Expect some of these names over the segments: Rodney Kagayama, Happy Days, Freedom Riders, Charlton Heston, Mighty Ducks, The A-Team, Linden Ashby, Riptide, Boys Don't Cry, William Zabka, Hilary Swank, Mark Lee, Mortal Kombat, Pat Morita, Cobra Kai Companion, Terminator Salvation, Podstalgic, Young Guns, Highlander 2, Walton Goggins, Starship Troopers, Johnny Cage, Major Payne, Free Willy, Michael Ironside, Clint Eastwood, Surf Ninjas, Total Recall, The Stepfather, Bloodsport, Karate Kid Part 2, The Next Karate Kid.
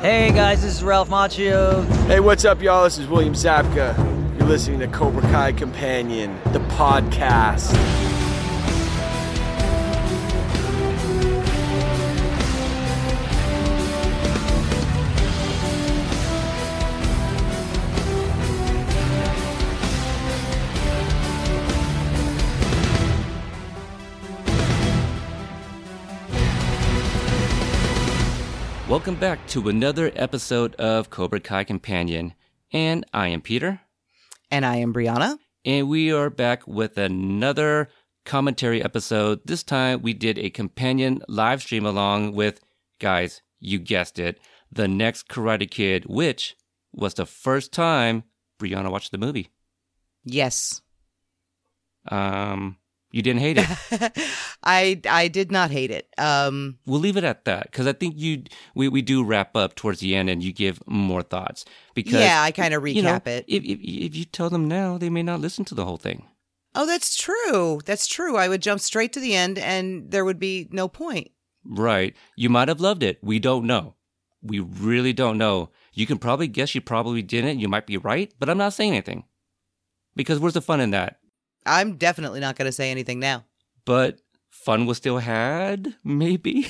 Hey guys, this is Ralph Macchio. Hey, what's up, y'all? This is William Zabka. You're listening to Cobra Kai Companion, the podcast. Welcome back to another episode of Cobra Kai Companion, and I am Peter. And I am Brianna. And we are back with another commentary episode. This time we did a companion live stream along with, guys, you guessed it, The Next Karate Kid, which was the first time Brianna watched the movie. Yes. You didn't hate it. I did not hate it. We'll leave it at that because I think we do wrap up towards the end and you give more thoughts. Because yeah, I kind of recap it. If you tell them now, they may not listen to the whole thing. Oh, that's true. That's true. I would jump straight to the end and there would be no point. Right. You might have loved it. We don't know. We really don't know. You can probably guess you probably didn't. You might be right, but I'm not saying anything because where's the fun in that? I'm definitely not going to say anything now. But fun was still had, maybe?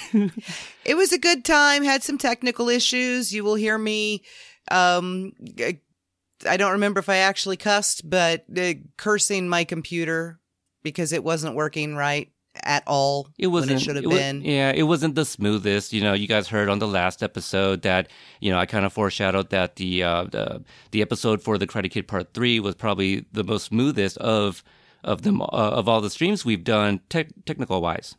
It was a good time, had some technical issues. You will hear me, I don't remember if I actually cussed, but cursing my computer because it wasn't working right at all when it should have been. Yeah, it wasn't the smoothest. You know, you guys heard on the last episode that, you know, I kind of foreshadowed that the episode for the Karate Kid Part 3 was probably the most smoothest of all the streams we've done technical wise.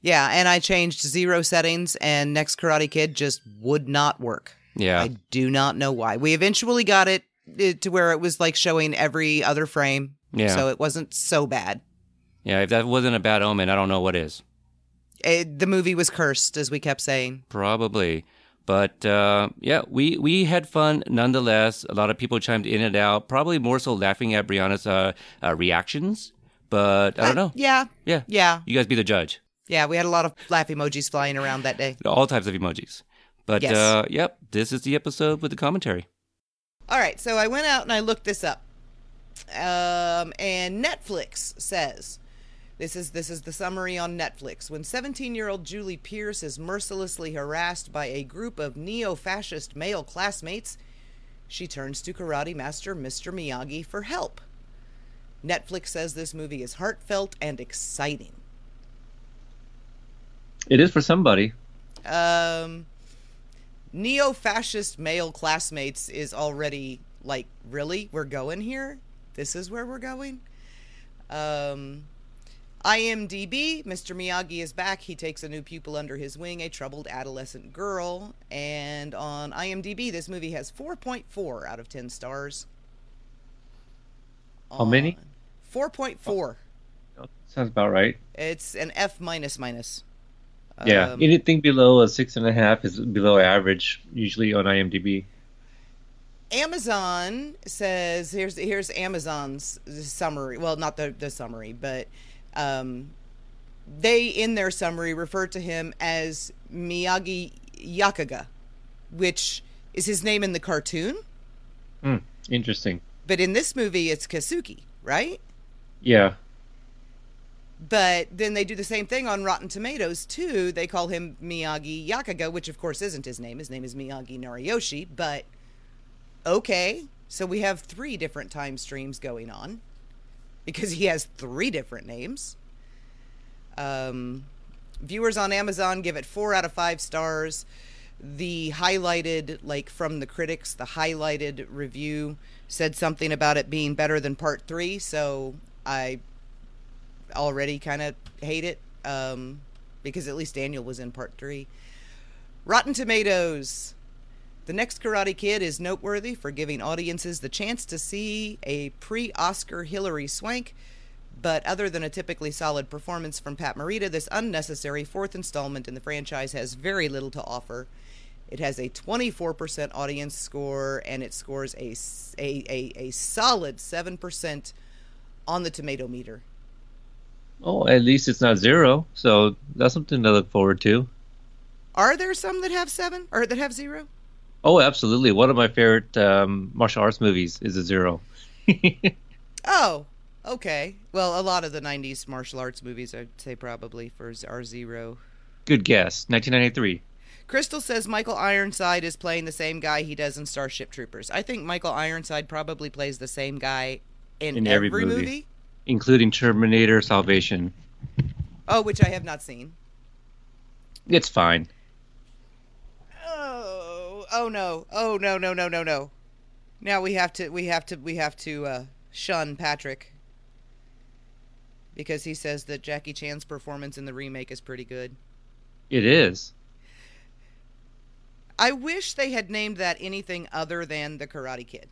Yeah, and I changed 0 settings and Next Karate Kid just would not work. Yeah. I do not know why. We eventually got it to where it was like showing every other frame. Yeah. So it wasn't so bad. Yeah, if that wasn't a bad omen, I don't know what is. The movie was cursed, as we kept saying. Probably. But yeah, we had fun nonetheless. A lot of people chimed in and out, probably more so laughing at Brianna's reactions. But I don't know. Yeah. You guys be the judge. Yeah, we had a lot of laugh emojis flying around that day. All types of emojis. But yes. Yep, this is the episode with the commentary. All right, so I went out and I looked this up. And Netflix says... This is the summary on Netflix. When 17-year-old Julie Pierce is mercilessly harassed by a group of neo-fascist male classmates, she turns to karate master Mr. Miyagi for help. Netflix says this movie is heartfelt and exciting. It is for somebody. Neo-fascist male classmates is already like, really? We're going here? This is where we're going? IMDb, Mr. Miyagi is back. He takes a new pupil under his wing, a troubled adolescent girl. And on IMDb, this movie has 4.4 out of 10 stars. How many? 4.4. Oh, sounds about right. It's an F minus. Yeah, anything below a 6.5 is below average, usually on IMDb. Amazon says, here's Amazon's summary. Well, not the summary, but... they, in their summary, refer to him as Miyagi Yakuga, which is his name in the cartoon. Interesting. But in this movie, it's Kasuki, right? Yeah. But then they do the same thing on Rotten Tomatoes, too. They call him Miyagi Yakuga, which, of course, isn't his name. His name is Miyagi Nariyoshi, but okay. So we have 3 different time streams going on. Because he has 3 different names. Viewers on Amazon give it 4 out of 5 stars. The highlighted, like from the critics, the highlighted review said something about it being better than Part 3. So I already kind of hate it because at least Daniel was in Part 3. Rotten Tomatoes. The Next Karate Kid is noteworthy for giving audiences the chance to see a pre-Oscar Hilary Swank, but other than a typically solid performance from Pat Morita, this unnecessary 4th installment in the franchise has very little to offer. It has a 24% audience score, and it scores a solid 7% on the tomato meter. Oh, at least it's not 0, so that's something to look forward to. Are there some that have seven or that have zero? Oh, absolutely. One of my favorite martial arts movies is a zero. Oh, okay. Well, a lot of the 90s martial arts movies, I'd say probably, are zero. Good guess. 1993. Crystal says Michael Ironside is playing the same guy he does in Starship Troopers. I think Michael Ironside probably plays the same guy in every movie. Including Terminator Salvation. Oh, which I have not seen. It's fine. Oh no. Now we have to shun Patrick because he says that Jackie Chan's performance in the remake is pretty good. It is. I wish they had named that anything other than The Karate Kid.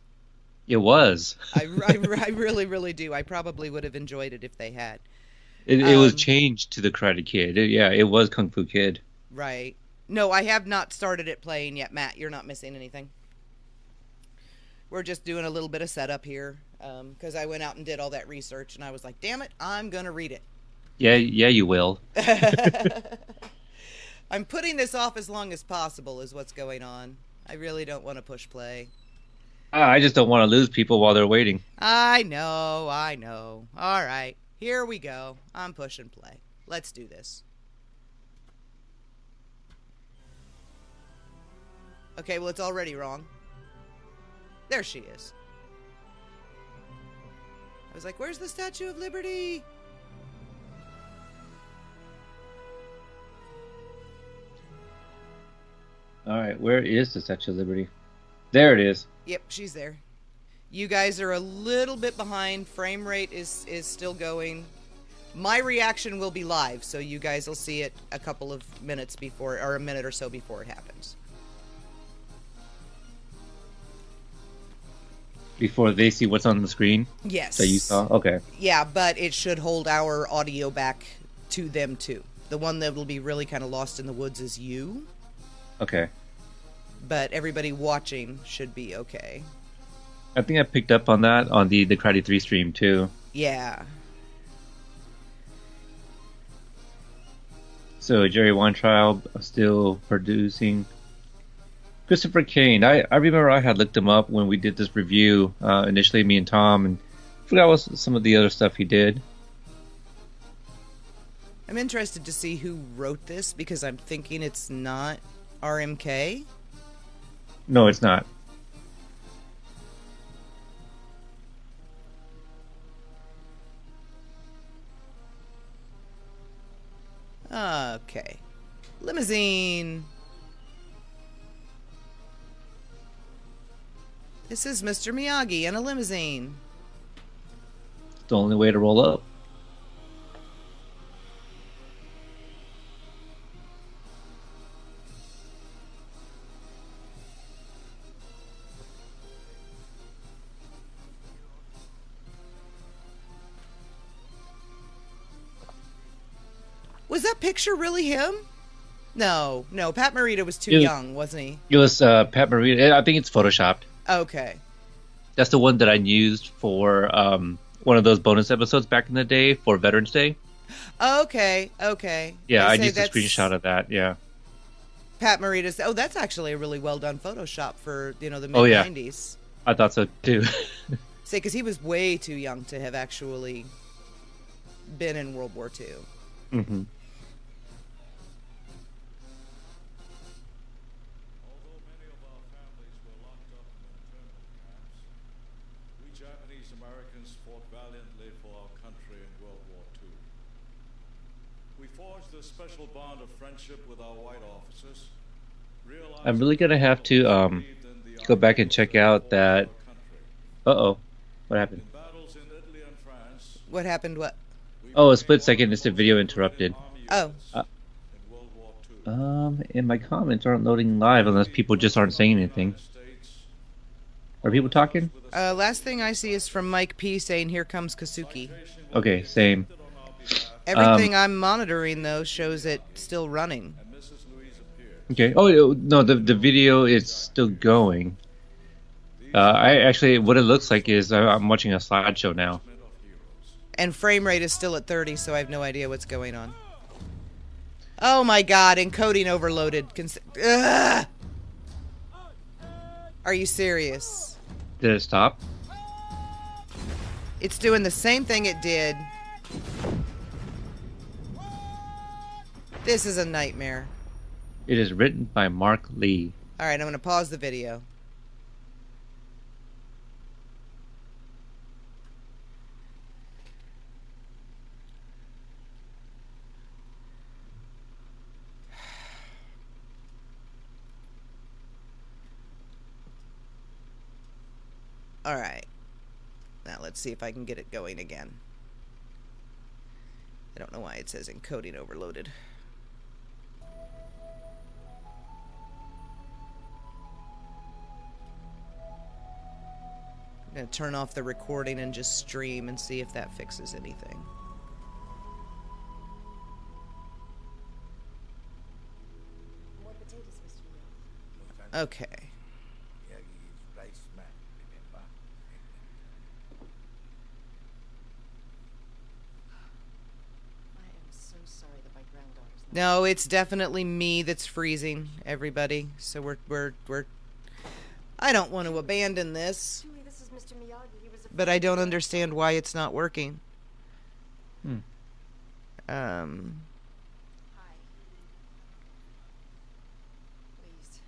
It was. I really, really do. I probably would have enjoyed it if they had. It was changed to The Karate Kid. It was Kung Fu Kid. Right. No, I have not started it playing yet, Matt. You're not missing anything. We're just doing a little bit of setup here because I went out and did all that research, and I was like, damn it, I'm going to read it. Yeah, you will. I'm putting this off as long as possible is what's going on. I really don't want to push play. I just don't want to lose people while they're waiting. I know. All right. Here we go. I'm pushing play. Let's do this. Okay, well, it's already wrong. There she is. I was like, where's the Statue of Liberty? All right, where is the Statue of Liberty? There it is. Yep, she's there. You guys are a little bit behind. Frame rate is still going. My reaction will be live, so you guys will see it a couple of minutes before, or a minute or so before it happens. Before they see what's on the screen? Yes. That you saw? Okay. Yeah, but it should hold our audio back to them, too. The one that will be really kind of lost in the woods is you. Okay. But everybody watching should be okay. I think I picked up on that on the Karate 3 stream, too. Yeah. So, Jerry Weintraub still producing. Christopher Kane. I remember I had looked him up when we did this review, initially, me and Tom, and forgot what some of the other stuff he did. I'm interested to see who wrote this, because I'm thinking it's not RMK. No, it's not. Okay. Limousine. This is Mr. Miyagi in a limousine. It's the only way to roll up. Was that picture really him? No. Pat Morita was young, wasn't he? It was Pat Morita. I think it's photoshopped. Okay. That's the one that I used for one of those bonus episodes back in the day for Veterans Day. Okay. Yeah, I used a screenshot of that. Yeah. Pat Morita's. Oh, that's actually a really well done Photoshop for the mid 90s. Yeah. I thought so too. See, because he was way too young to have actually been in World War II. Mm-hmm. I'm really going to have to go back and check out that... Uh-oh. What happened? What happened what? Oh, a split second. It's the video interrupted. Oh. And my comments aren't loading live unless people just aren't saying anything. Are people talking? Last thing I see is from Mike P. saying, here comes Kasuki. Okay, same. Everything I'm monitoring, though, shows it still running. Okay. Oh, no, the video is still going. What it looks like is I'm watching a slideshow now. And frame rate is still at 30, so I have no idea what's going on. Oh my god, encoding overloaded. Ugh. Are you serious? Did it stop? It's doing the same thing it did. This is a nightmare. It is written by Mark Lee. Alright, I'm going to pause the video. Alright. Now let's see if I can get it going again. I don't know why it says encoding overloaded. I'm going to turn off the recording and just stream and see if that fixes anything. More potatoes, Mr. Ralph. Okay. No, it's definitely me that's freezing, everybody. So I don't want to abandon this. But I don't understand why it's not working. Hi. Please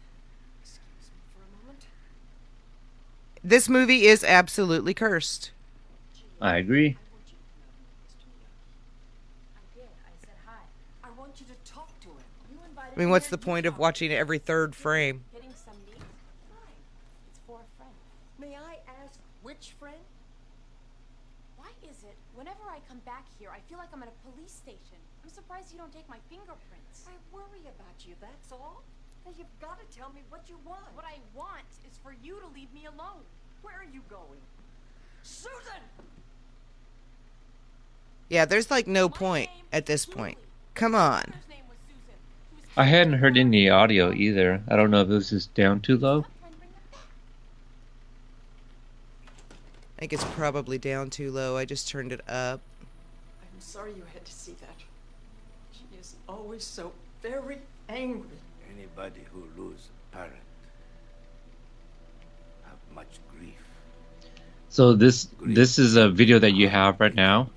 excuse me for a moment. This movie is absolutely cursed. I agree. I mean, what's the point of watching every third frame? It's for a friend. May I ask which friend? Why is it whenever I come back here, I feel like I'm at a police station? I'm surprised you don't take my fingerprints. I worry about you, that's all. Now you've got to tell me what you want. What I want is for you to leave me alone. Where are you going? Susan! Yeah, there's like no point at this point. Come on. I hadn't heard any audio either. I don't know if this is down too low. I think it's probably down too low. I just turned it up. I'm sorry you had to see that. She is always so very angry. Anybody who loses a parent have much grief. So this is a video that you have right now?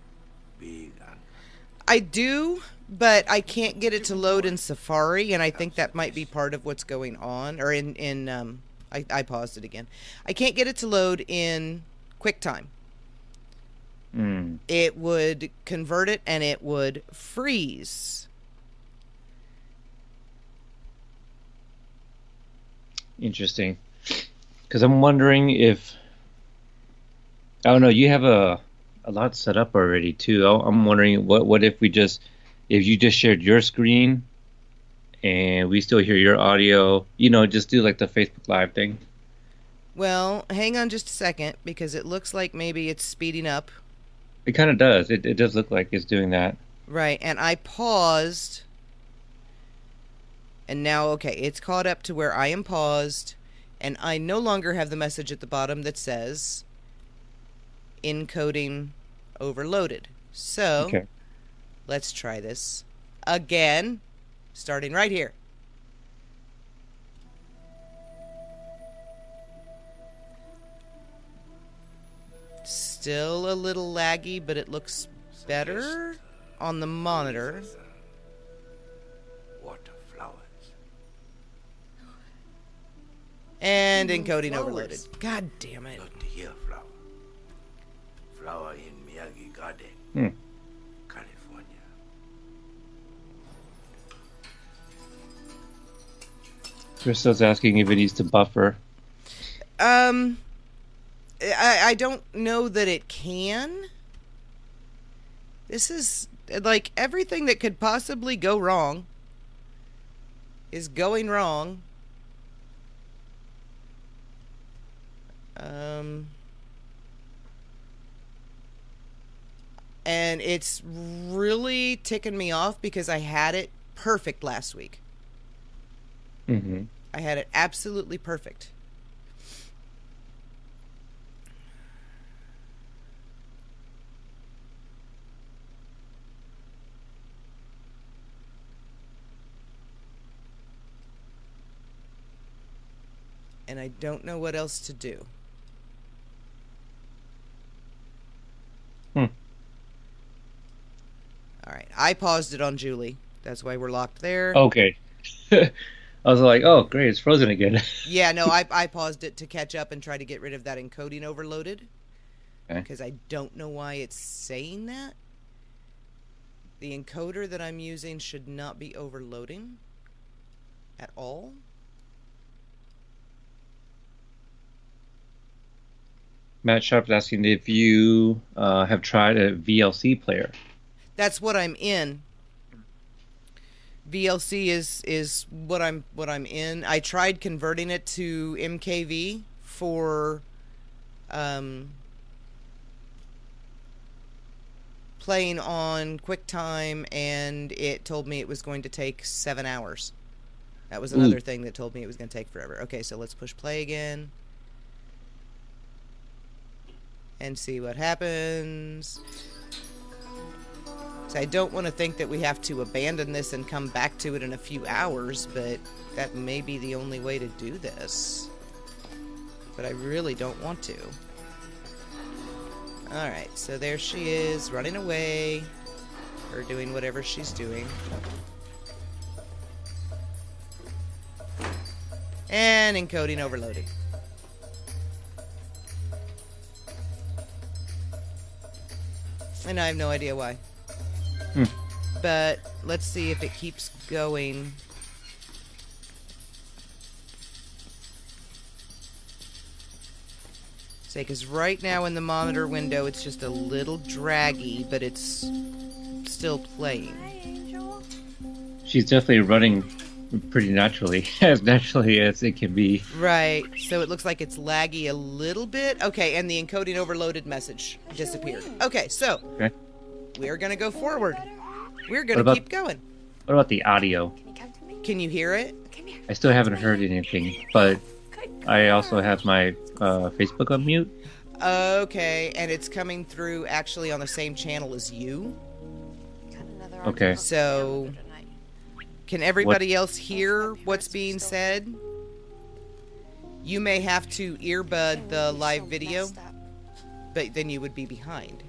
I do. But I can't get it to load in Safari, and I think that might be part of what's going on. Or I paused it again. I can't get it to load in QuickTime. It would convert it, and it would freeze. Interesting. Because I'm wondering if... I don't know, you have a lot set up already, too. I'm wondering what if we just... If you just shared your screen and we still hear your audio, you know, just do like the Facebook Live thing. Well, hang on just a second because it looks like maybe it's speeding up. It kind of does. It does look like it's doing that. Right. And I paused. And now, okay, it's caught up to where I am paused. And I no longer have the message at the bottom that says encoding overloaded. So... Okay. Let's try this again, starting right here. Still a little laggy, but it looks better on the monitor. And encoding overloaded. God damn it. Flower in Miyagi Garden. Crystal's asking if it needs to buffer. I don't know that it can. This is, like, everything that could possibly go wrong is going wrong. And it's really ticking me off because I had it perfect last week. Mm-hmm. I had it absolutely perfect. and I don't know what else to do. All right. I paused it on Julie. That's why we're locked there. Okay. I was like, oh, great. It's frozen again. Yeah, no, I paused it to catch up and try to get rid of that encoding overloaded. Okay. Because I don't know why it's saying that. The encoder that I'm using should not be overloading at all. Matt Sharp's asking if you have tried a VLC player. That's what I'm in. VLC is what I'm in. I tried converting it to MKV for playing on QuickTime, and it told me it was going to take 7 hours. That was another thing that told me it was going to take forever. Okay, so let's push play again and see what happens. So I don't want to think that we have to abandon this and come back to it in a few hours, but that may be the only way to do this. But I really don't want to. Alright, so there she is, running away, or doing whatever she's doing. And encoding overloaded. And I have no idea why. But let's see if it keeps going. Say, because right now in the monitor window, it's just a little draggy, but it's still playing. Hi, Angel. She's definitely running pretty naturally, as naturally as it can be. Right. So it looks like it's laggy a little bit. Okay, and the encoding overloaded message disappeared. Okay, so... Okay. We're going to go forward. We're going to keep going. What about the audio? Can you come to me? Can you hear it? I still haven't heard anything, but I also have my Facebook on mute. Okay, and it's coming through actually on the same channel as you. Okay. So can everybody else hear what's being said? You may have to earbud the live video, but then you would be behind.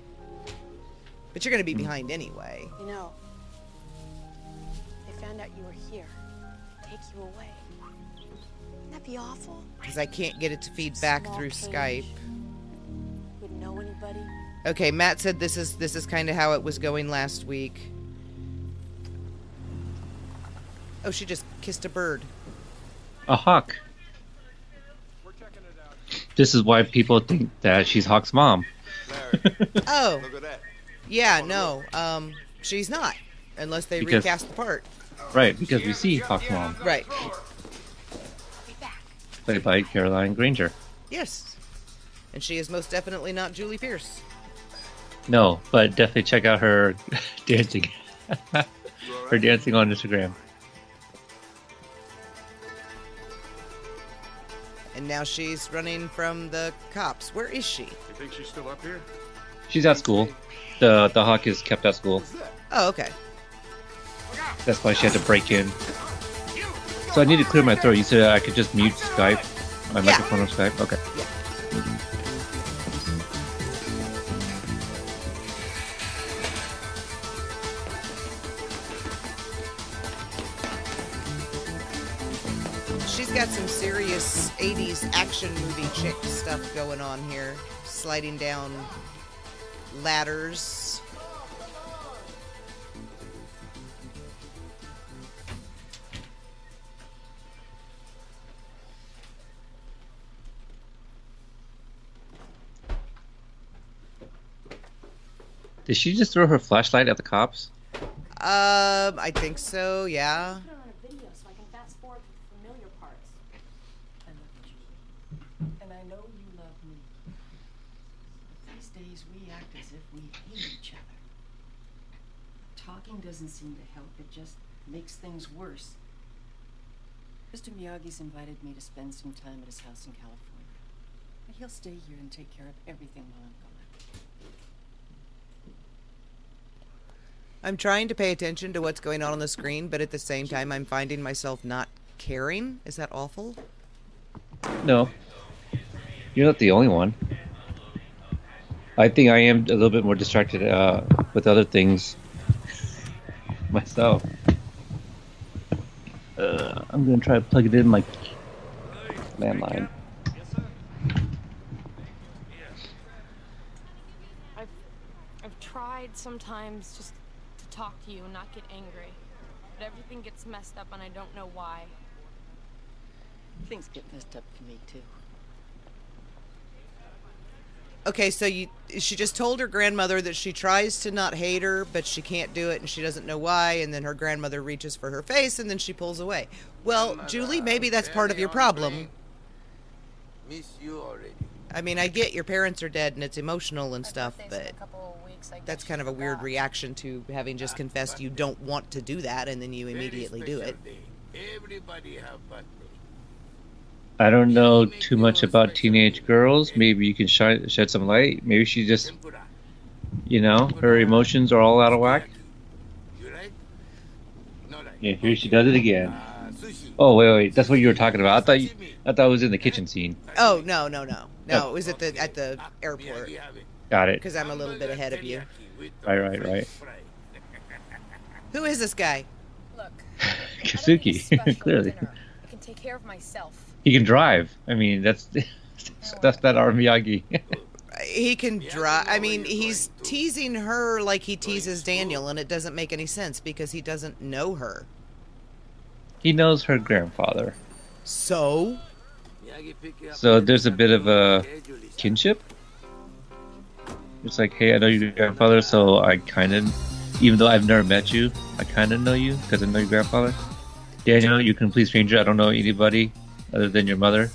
But you're going to be behind anyway. You know, they found out you were here. Take you away. Wouldn't that be awful? Because I can't get it to feed back through Skype. Wouldn't know anybody. Okay, Matt said this is kind of how it was going last week. Oh, she just kissed a bird. A hawk. We're checking it out. This is why people think that she's Hawk's mom. Oh. Look at that. Yeah, no, she's not, unless they recast the part. Right, because we see Hawk Mom. Right. Played by Caroline Granger. Yes, and she is most definitely not Julie Pierce. No, but definitely check out her dancing. Her dancing on Instagram. And now she's running from the cops. Where is she? You think she's still up here? She's at school. The hawk is kept at school. Oh, okay. That's why she had to break in. So I need to clear my throat. You said I could just mute Skype? My microphone on Skype? Okay. Yeah. She's got some serious 80s action movie chick stuff going on here. Sliding down... ladders. Did she just throw her flashlight at the cops? I think so, yeah. Doesn't seem to help. It just makes things worse. Mr. Miyagi's invited me to spend some time at his house in California. But he'll stay here and take care of everything while I'm gone. I'm trying to pay attention to what's going on the screen, but at the same time I'm finding myself not caring. Is that awful? No. You're not the only one. I think I am a little bit more distracted with other things myself. I'm going to try to plug it in my landline. I've tried sometimes just to talk to you and not get angry. But everything gets messed up and I don't know why. Things get messed up for me too. Okay, so she just told her grandmother that she tries to not hate her, but she can't do it, and she doesn't know why, and then her grandmother reaches for her face, and then she pulls away. Well, Julie, maybe that's part of your problem. Miss you already. I mean, I get your parents are dead, and it's emotional and stuff, but that's kind of a weird reaction to having just confessed you don't want to do that, and then you immediately do it. Everybody have birthday. I don't know too much about teenage girls. Maybe you can shed some light. Maybe she just, you know, her emotions are all out of whack. Yeah, here she does it again. Oh, wait, that's what you were talking about. I thought it was in the kitchen scene. Oh, no. It was at the airport. Got it. Because I'm a little bit ahead of you. Right. Who is this guy? Look, Kazuki, clearly. I can take care of myself. He can drive. I mean, that's that R. Miyagi. He can drive. I mean, he's teasing her like he teases Daniel, and it doesn't make any sense because he doesn't know her. He knows her grandfather. So there's a bit of a kinship. It's like, hey, I know your grandfather, so I kind of, even though I've never met you, I kind of know you because I know your grandfather. Daniel, you're a complete stranger. I don't know anybody other than your mother.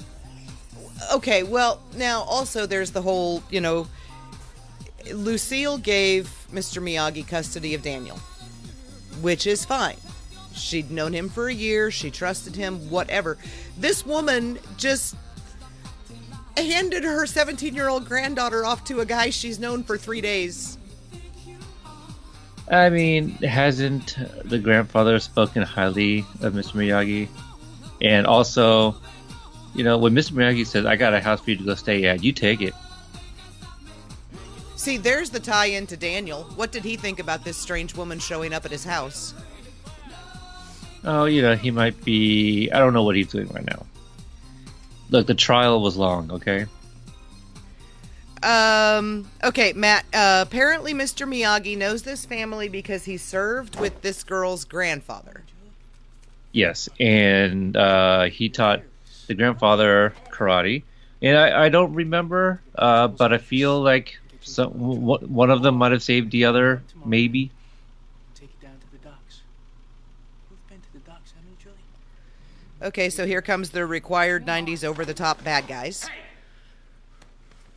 Okay, well, now also there's the whole, you know, Lucille gave Mr. Miyagi custody of Daniel, which is fine. She'd known him for a year, she trusted him, whatever. This woman just handed her 17-year-old granddaughter off to a guy she's known for 3 days. I mean, hasn't the grandfather spoken highly of Mr. Miyagi? And also, you know, when Mr. Miyagi says, I got a house for you to go stay at, you take it. See, there's the tie-in to Daniel. What did he think about this strange woman showing up at his house? Oh, you know, he might be... I don't know what he's doing right now. Look, the trial was long, okay? Okay, Matt, apparently Mr. Miyagi knows this family because he served with this girl's grandfather. Yes, and he taught the grandfather karate. And I don't remember, but I feel like one of them might have saved the other, maybe. Take it down to the docks. We've been to the docks, haven't we, Julie? Okay, so here comes the required 90s over-the-top bad guys. Hey!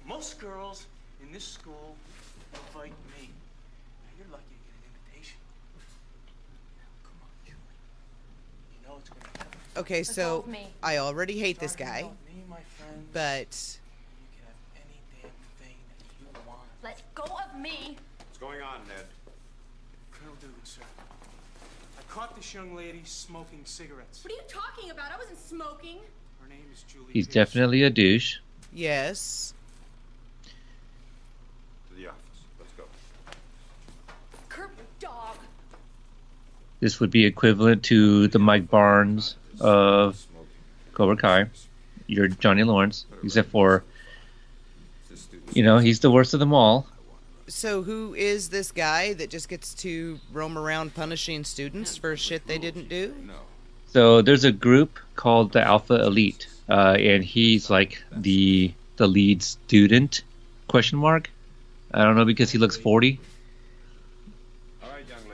Most girls in this school invite me. Now you're lucky to get an invitation. Okay, so I already hate this guy, but let go of me. What's going on, Ned? Colonel Dugan, sir. I caught this young lady smoking cigarettes. What are you talking about? I wasn't smoking. Her name is Julie. He's definitely a douche. Yes. To the office. Let's go. Curb your dog. This would be equivalent to the Mike Barnes of Cobra Kai. You're Johnny Lawrence, except for, you know, he's the worst of them all. So who is this guy that just gets to roam around punishing students for shit they didn't do? So there's a group called the Alpha Elite, and he's like the lead student, question mark. I don't know, because he looks 40.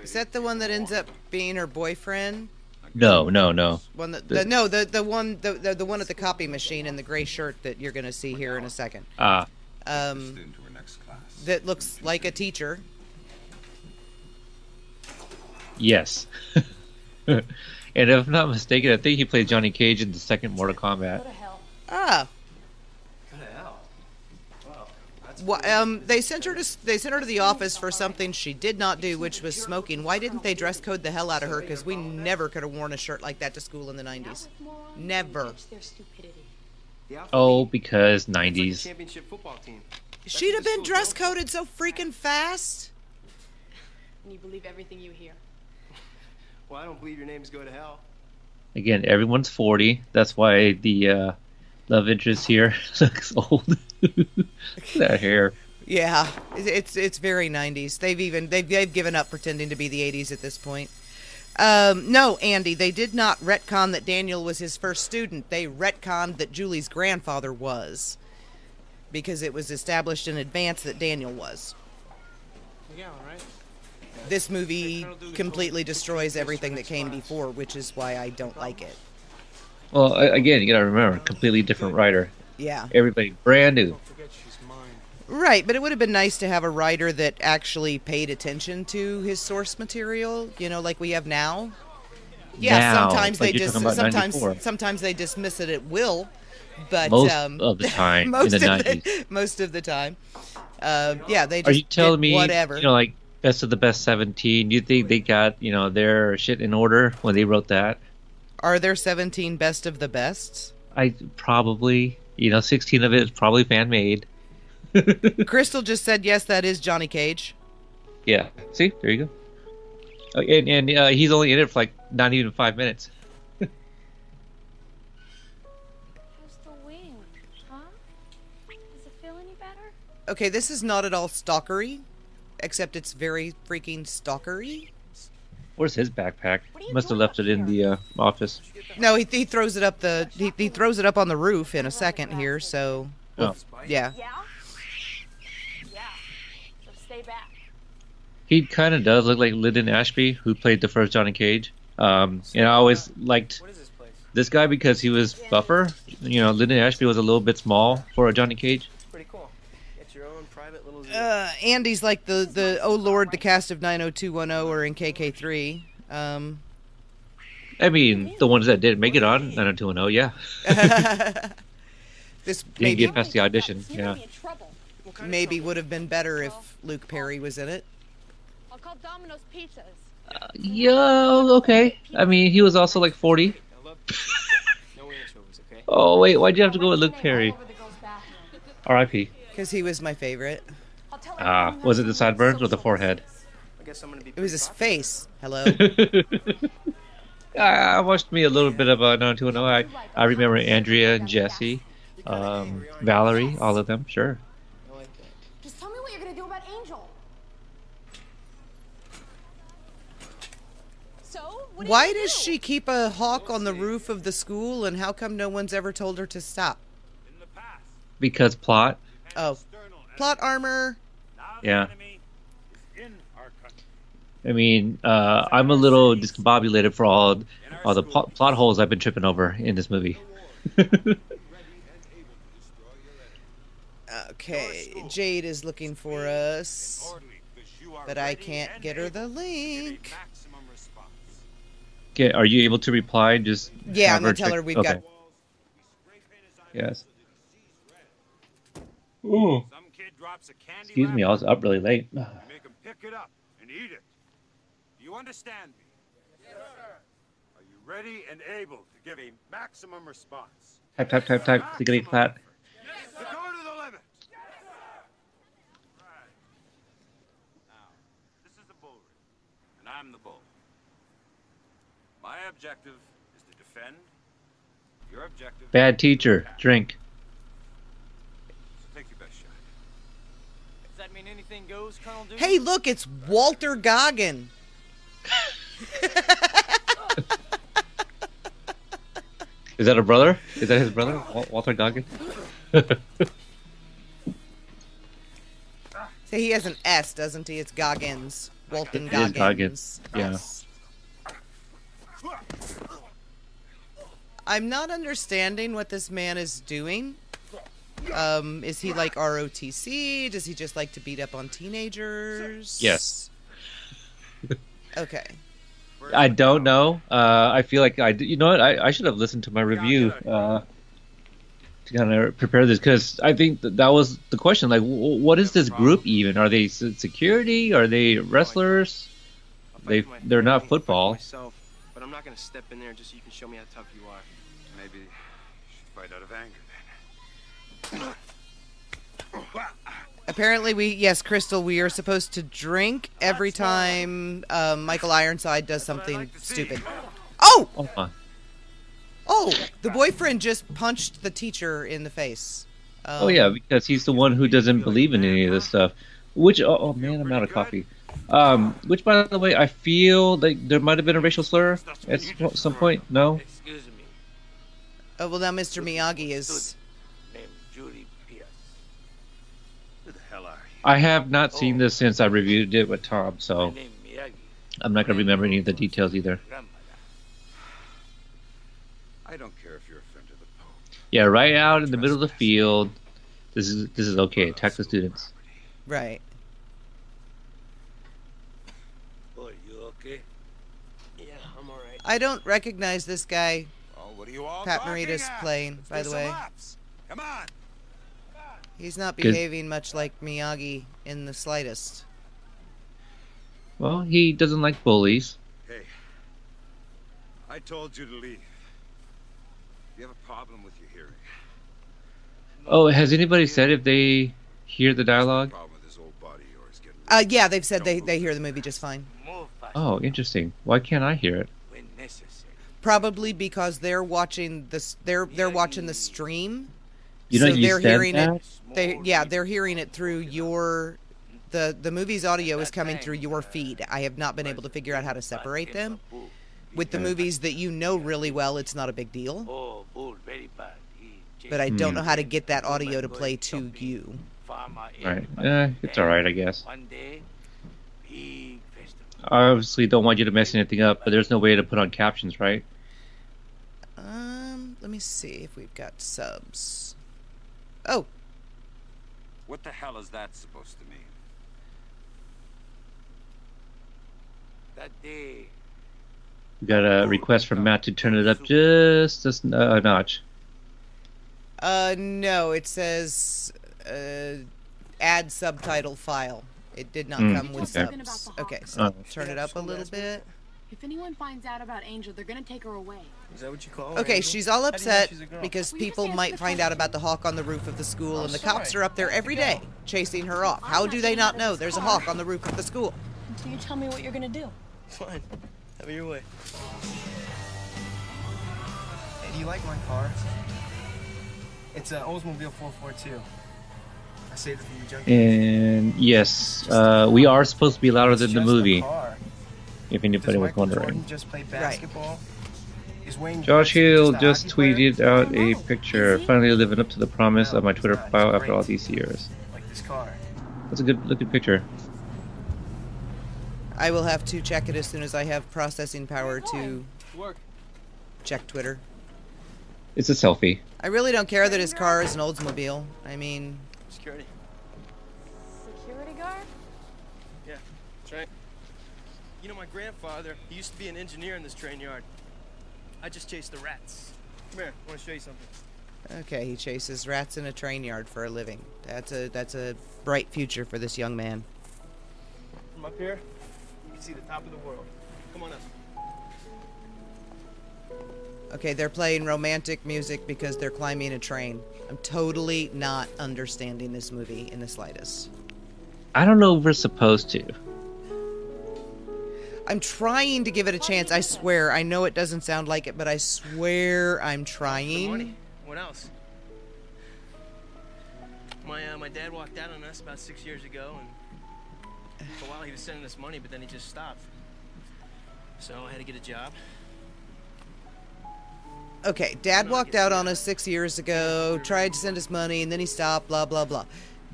Is that the one that ends up being her boyfriend? No. The one at the copy machine in the gray shirt that you're going to see here in a second. That looks like a teacher. Yes. And if I'm not mistaken, I think he played Johnny Cage in the second Mortal Kombat. What the hell? Ah. Well, they sent her to the office for something she did not do, which was smoking. Why didn't they dress code the hell out of her? Because we never could have worn a shirt like that to school in the 90s. Never. Oh, because 90s. She'd have been dress coded so freaking fast. And you believe everything you hear. Well, I don't believe your names go to hell. Again, everyone's 40. That's why the love interest here looks old. That hair. Yeah, it's very 90s. They've given up pretending to be the 80s at this point. No, Andy, they did not retcon that Daniel was his first student. They retconned that Julie's grandfather was, because it was established in advance that Daniel was. Yeah, right. This movie completely destroys everything that came before, which is why I don't like it. Well, again, you gotta remember, completely different writer. Yeah. Everybody brand new. Right, but it would have been nice to have a writer that actually paid attention to his source material, you know, like we have now. Yeah, now, sometimes like they just sometimes they dismiss it at will, but most of the time most in the 90s. Most of the time, yeah, they just are you telling me whatever. You know, like Best of the Best 17. You think they got their shit in order when they wrote that? Are there 17 Best of the Bests? I probably 16 of it is probably fan made. Crystal just said yes, that is Johnny Cage. Yeah, see, there you go. Oh, and he's only in it for like not even 5 minutes. Where's the wing, huh? Does it feel any better? Okay, this is not at all stalkery, except it's very freaking stalkery. Where's his backpack? Must have left it in the office. No, he throws it up he throws it up on the roof in a second here. So yeah. He kind of does look like Linden Ashby, who played the first Johnny Cage. And I always liked this guy because he was buffer. You know, Linden Ashby was a little bit small for a Johnny Cage. Pretty cool. Get your own private little zoo. Andy's like the oh lord, the cast of 90210 or in KK3. I mean, the ones that did make it on 90210, yeah. This didn't get past the audition, yeah. Maybe would have been better if Luke Perry was in it. I'll call Domino's Pizzas. Okay. I mean, he was also like 40. Oh, wait, why'd you have to go with Luke Perry? R.I.P. Because he was my favorite. Ah, was it the sideburns or the forehead? It was his face. Hello. I watched me a little bit of 90210. I remember Andrea and Jesse, Valerie, all of them, sure. Why does she keep a hawk on the roof of the school, and how come no one's ever told her to stop? Because plot. Oh. Plot armor. Yeah. I mean, I'm a little discombobulated for all the plot holes I've been tripping over in this movie. Okay, Jade is looking for us, but I can't get her the link. Okay, are you able to reply? Just I'm gonna tell her we've got. Yes. Ooh. Excuse me, I was up really late. You make them pick it up and eat it. Do you understand me? Yes, sir. Are you ready and able to give a maximum response? Type. Clickety clap. Yes, sir. Go to the limit. Yes, sir. Right. Now, this is the bull ring, and I'm the bull. My objective is to defend. Your objective. Bad teacher. Drink. So take your best shot. Does that mean anything goes, Colonel Duke? Hey, look, it's Walter Goggins. Is that a brother? Is that his brother, Walter Goggins? So he has an S, doesn't he? It's Goggins. Walton Goggins. It is Goggins. Yeah. I'm not understanding what this man is doing. Is he like ROTC? Does he just like to beat up on teenagers? Yes. Okay. I don't know. I feel like you know what? I should have listened to my review to kind of prepare this, because I think that was the question. Like, what is this group even? Are they security? Are they wrestlers? They're not football. I'm not going to step in there just so you can show me how tough you are. Maybe you should fight out of anger then. Apparently we, yes, Crystal, we are supposed to drink every time Michael Ironside does something stupid. Oh! Oh, the boyfriend just punched the teacher in the face. Oh, yeah, because he's the one who doesn't believe in any of this stuff. Which, oh man, I'm out of coffee. Which, by the way, I feel like there might have been a racial slur at some point. No? Excuse me. Oh, well, now Mr. Miyagi is... I have not seen this since I reviewed it with Tom, so I'm not going to remember any of the details either. I don't care if you're offended at the Pope. Yeah, right out in the middle of the field. This is okay. Attack the students. Right. Boy, you okay? Yeah, I'm all right. I don't recognize this guy. Oh, what are you all Pat Morita's playing, by the way. Come on. He's not behaving much like Miyagi in the slightest. Well, he doesn't like bullies. Hey, I told you to leave. You have a problem with your hearing. Oh, has anybody said if they hear the dialogue? Yeah, they've said they hear the movie just fine. Oh, interesting. Why can't I hear it? Probably because they're watching the stream. You know, so they're hearing it. They're hearing it through your the movie's audio is coming through your feed. I have not been able to figure out how to separate them. With the movies that you know really well, it's not a big deal. But I don't know how to get that audio to play to you. Right, it's all right, I guess. I obviously don't want you to mess anything up, but there's no way to put on captions, right? Let me see if we've got subs. Oh. What the hell is that supposed to mean? That day. We got a request from Matt to turn it up just a notch. No, it says add subtitle file. It did not come with subs. Okay, so turn it up a little bit. If anyone finds out about Angel, they're going to take her away. Is that what you call her? Okay, Angel? She's all upset because people might find out about the hawk on the roof of the school, and the cops are up there every day chasing her off. How do they not know there's a hawk on the roof of the school? Until you tell me what you're going to do. Fine. Have your way. Hey, do you like my car? It's an Oldsmobile 442. I saved it from the junkyard. And yes, we are supposed to be louder than the movie. If anybody was wondering. Right. Josh Hill just tweeted out a picture, finally living up to the promise of my Twitter profile after all these years. Like this car. That's a good looking picture. I will have to check it as soon as I have processing power to check Twitter. It's a selfie. I really don't care that his car is an Oldsmobile. I mean... Security. Security guard? Yeah, that's right. You know, my grandfather, he used to be an engineer in this train yard. I just chased the rats. Come here, I want to show you something. Okay, he chases rats in a train yard for a living. That's a bright future for this young man. From up here, you can see the top of the world. Come on up. Okay, they're playing romantic music because they're climbing a train. I'm totally not understanding this movie in the slightest. I don't know if we're supposed to. I'm trying to give it a chance. I swear. I know it doesn't sound like it, but I swear I'm trying. What else? My dad walked out on us about 6 years ago, and for a while he was sending us money, but then he just stopped. So I had to get a job. Okay, Dad walked out on us 6 years ago, tried to send us money, and then he stopped, blah, blah, blah.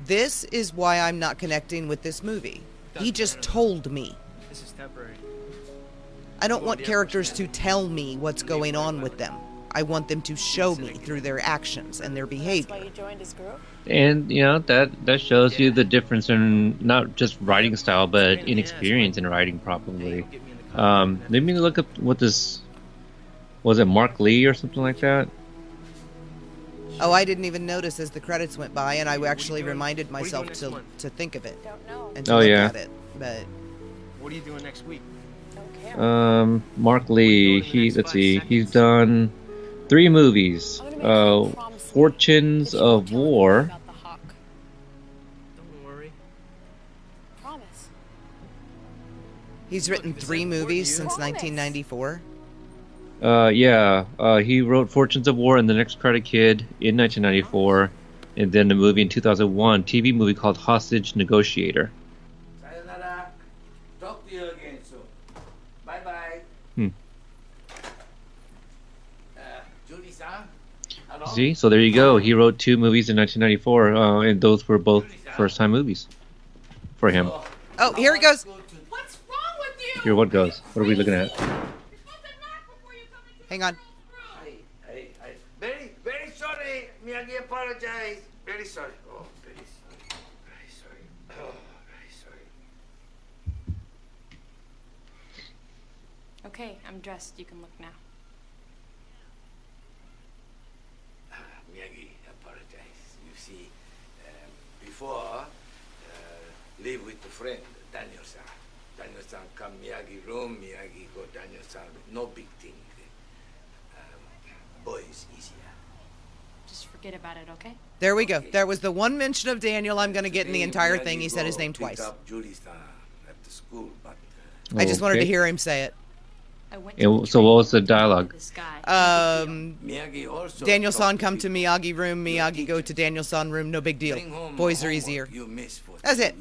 This is why I'm not connecting with this movie. He just told me. This is temporary. I don't want characters to tell me what's going on with them. I want them to show me through their actions and their behavior. That's why you joined his group? And, you know, that shows you the difference in not just writing style, but inexperience in writing, probably. Let me look up what this... Was it Mark Lee or something like that? Oh, I didn't even notice as the credits went by, and I actually reminded myself to think of it. Don't know. And to look at it, but... What are you doing next week? Mark Lee, let's see, he's done 3 movies. Fortunes of War. Don't worry. Promise. He's written 3 movies since 1994. He wrote Fortunes of War and The Next Karate Kid in 1994, and then a movie in 2001, TV movie called Hostage Negotiator. Sayonara. Talk to you again soon. Bye-bye. See, so there you go. He wrote 2 movies in 1994, and those were both first-time movies for him. Oh, here it goes. What's wrong with you? Here, what goes? What are we looking at? Hang on. I very, very sorry. Miyagi apologize. Very sorry. Oh, very sorry. Very sorry. Oh, very sorry. Okay, I'm dressed. You can look now. Miyagi apologize. You see, before, live with a friend, Daniel-san. Daniel-san come Miyagi room, Miyagi go Daniel-san. No big thing. Boys easier. Just forget about it, okay? There we go. There was the one mention of Daniel I'm going to get in the entire thing. He said his name twice. I just wanted to hear him say it. So what was the dialogue? Daniel-san come to Miyagi room, Miyagi go to Daniel-san room, no big deal. Boys are easier. That's it.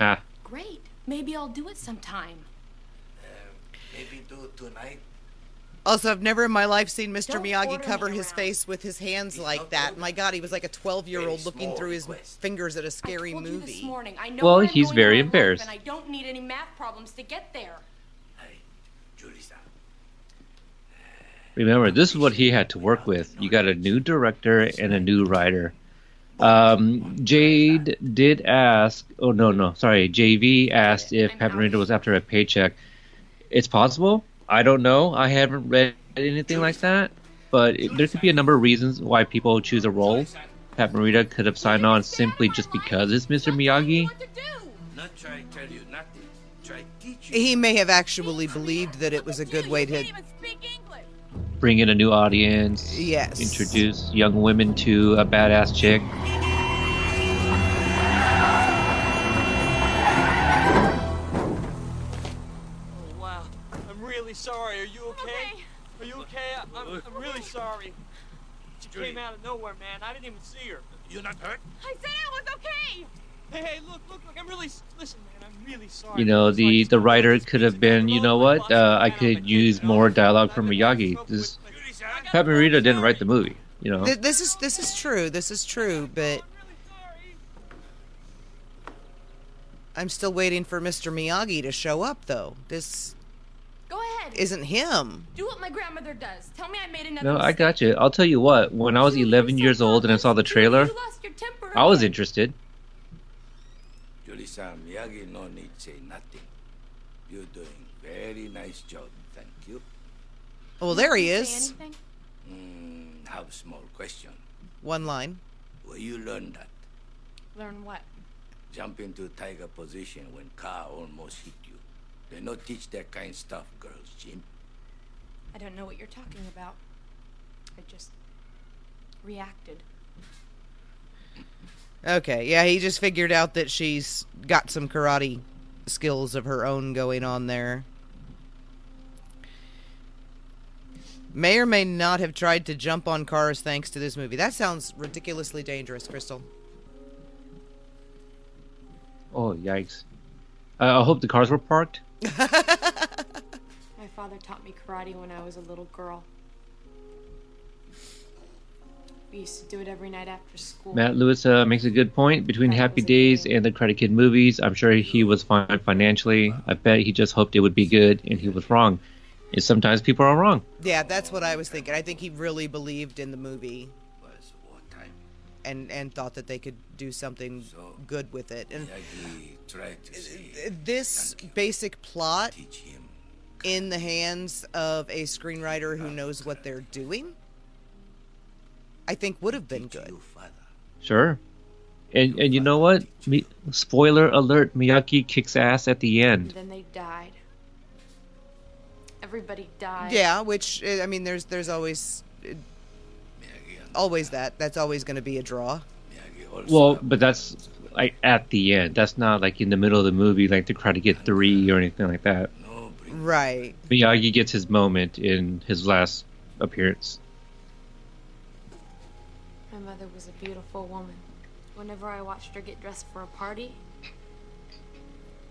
Ah. Great. Maybe I'll do it sometime. Maybe do tonight. Also, I've never in my life seen Mr. Miyagi cover his face with his hands like that. My God, he was like a 12-year-old looking through his fingers at a scary movie. Well, he's very embarrassed. I don't need any math problems to get there. Remember, this is what he had to work with. You got a new director and a new writer. Jade did ask... Oh, no. Sorry, JV asked if Pat Morita was after a paycheck. It's possible. I don't know. I haven't read anything like that. But there could be a number of reasons why people choose a role. Pat Morita could have signed on simply just because it's Mr. Miyagi. He may have actually believed that it was a good way to... bring in a new audience. Yes. Introduce young women to a badass chick. Oh, wow. I'm really sorry. Are you okay? Are you okay? I'm really sorry. She came out of nowhere, man. I didn't even see her. You're not hurt? I said I was okay. Hey, look, I'm really... Listen, man, I'm really sorry. You know, the writer could have been, you know what, I could use more dialogue from Miyagi. Pat Morita didn't write the movie, you know. This is true, but... I'm still waiting for Mr. Miyagi to show up, though. This... Go ahead. Isn't him. Do what my grandmother does. Tell me I made another mistake. No, I got you. I'll tell you what, when I was 11 years old and I saw the trailer, I was interested. Yuri-san, Miyagi no need say nothing. You're doing very nice job, thank you. Well, there he is. Have a small question. One line. Will you learn that? Learn what? Jump into tiger position when car almost hit you. They don't teach that kind of stuff, girls, Jim. I don't know what you're talking about. I just reacted. Okay, yeah, he just figured out that she's got some karate skills of her own going on there. May or may not have tried to jump on cars thanks to this movie. That sounds ridiculously dangerous, Crystal. Oh, yikes. I hope the cars were parked. My father taught me karate when I was a little girl. We used to do it every night after school. Matt Lewis makes a good point. Between Happy Days and the Karate Kid movies, I'm sure he was fine financially. I bet he just hoped it would be good, and he was wrong. And sometimes people are wrong. Yeah, that's what I was thinking. I think he really believed in the movie and thought that they could do something good with it. And this basic plot in the hands of a screenwriter who knows what they're doing, I think would have been good. Sure. And you know what? Spoiler alert, Miyagi kicks ass at the end. And then they died. Everybody died. Yeah, which, I mean, there's always always that. That's always going to be a draw. Well, but that's like at the end. That's not like in the middle of the movie, like to try to get 3 or anything like that. Right. Miyagi gets his moment in his last appearance. My mother was a beautiful woman. Whenever I watched her get dressed for a party,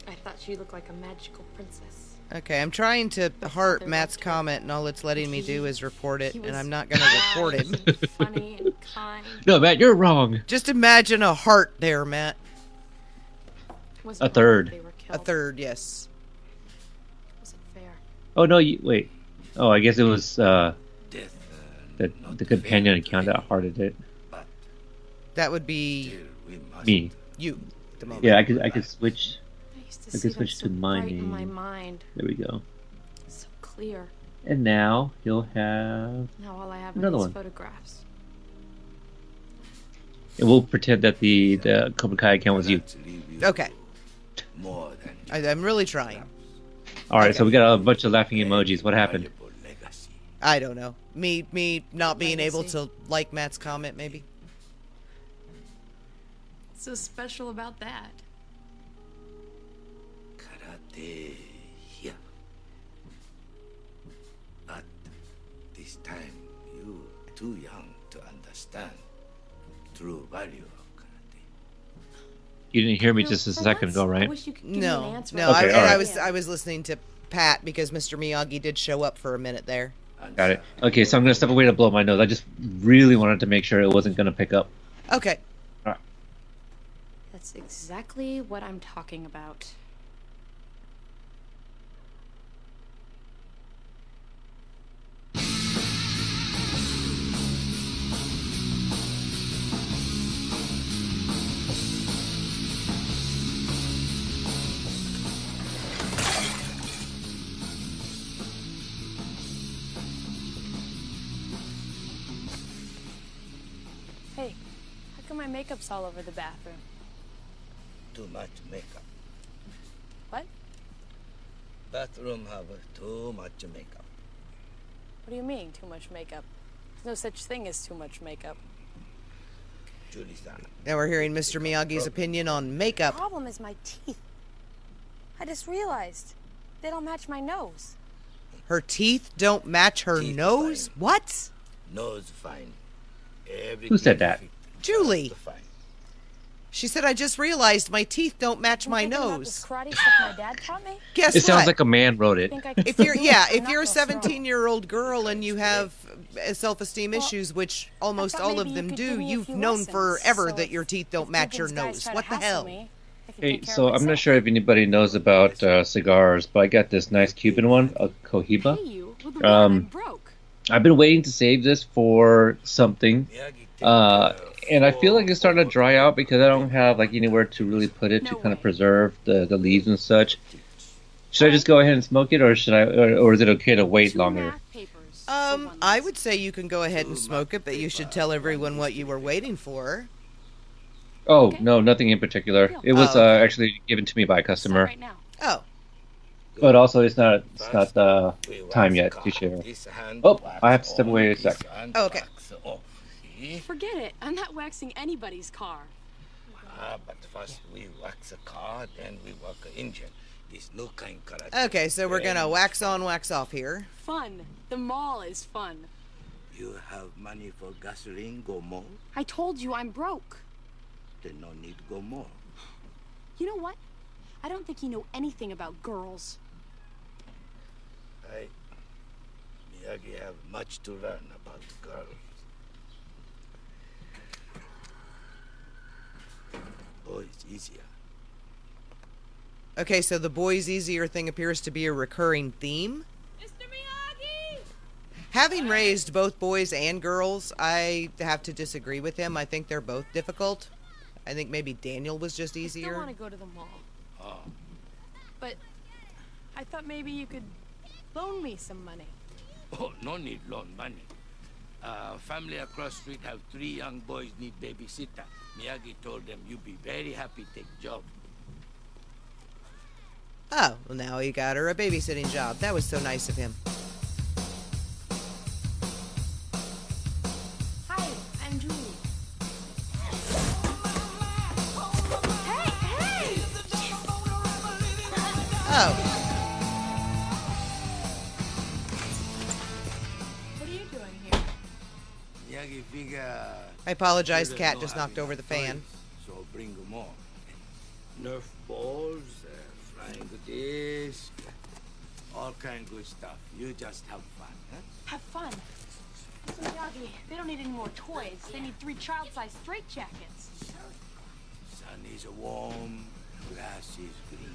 I thought she looked like a magical princess. Okay, I'm trying to heart Matt's comment, and all it's letting me do is report it, and I'm not going to report it. Funny and kind. No, Matt, you're wrong. Just imagine a heart there, Matt. A third. A third, yes. Was it fair? Oh, no, wait. Oh, I guess it was the companion account that hearted it. That would be me. You. The moment. Yeah, I could switch. I can switch to my name. My mind. There we go. So clear. And now he'll have. Now all I have are these photographs. And we'll pretend that the Cobra Kai account was you. Okay. I'm really trying. All right, okay. So we got a bunch of laughing emojis. What happened? I don't know. Me not being able to like Matt's comment, maybe. What's so special about that? Yeah. But this time you too young to understand true value of karate. You didn't hear me just a second ago, right? No, okay, I was listening to Pat because Mr. Miyagi did show up for a minute there. Got it. Okay, so I'm going to step away to blow my nose. I just really wanted to make sure it wasn't going to pick up. Okay. All right. That's exactly what I'm talking about. My makeup's all over the bathroom. Too much makeup. What? Bathroom have too much makeup. What do you mean, too much makeup? There's no such thing as too much makeup. Now we're hearing Mr. Miyagi's opinion on makeup. The problem is my teeth. I just realized they don't match my nose. Her teeth don't match her nose? Fine. What? Nose fine. Who said that? Julie, she said, "I just realized my teeth don't match my nose." Karate stuff my dad taught me? Guess what? It sounds like a man wrote it. If you're a 17-year-old girl and you have self-esteem issues, which almost all of them do, you've known forever that your teeth don't match your nose. What the hell? Hey, so I'm not sure if anybody knows about cigars, but I got this nice Cuban one, a Cohiba. I've been waiting to save this for something. And I feel like it's starting to dry out because I don't have like anywhere to really put it to kind of preserve the leaves and such. Should I just go ahead and smoke it, or should I, or is it okay to wait longer? I would say you can go ahead and smoke it, but you should tell everyone what you were waiting for. Oh no, nothing in particular. It was actually given to me by a customer. Oh. But also, it's not the time yet to share. Oh, I have to step away a sec. Oh, okay. Forget it. I'm not waxing anybody's car. But first we wax a car, then we wax an engine. This new kind of karate. Okay, so we're gonna wax on, wax off here. Fun. The mall is fun. You have money for gasoline, go more? I told you I'm broke. Then no need go more. You know what? I don't think you know anything about girls. Miyagi have much to learn about girls. Boys easier. Okay, so the boys easier thing appears to be a recurring theme. Mr. Miyagi! Having raised both boys and girls, I have to disagree with him. I think they're both difficult. I think maybe Daniel was just easier. I still want to go to the mall. Oh. But I thought maybe you could loan me some money. Oh, no need loan money. Family across street have 3 young boys need babysitter. Miyagi told them, you'd be very happy to take job. Oh, well now he got her a babysitting job. That was so nice of him. Hi, Oh. What are you doing here? I apologize, Cat just knocked over the fan. So bring them on. Nerf balls, flying disc, all kind of good stuff. You just have fun, huh? Have fun? Listen, Miyagi, they don't need any more toys. They need 3 child-sized straitjackets. Sun is warm, grass is green.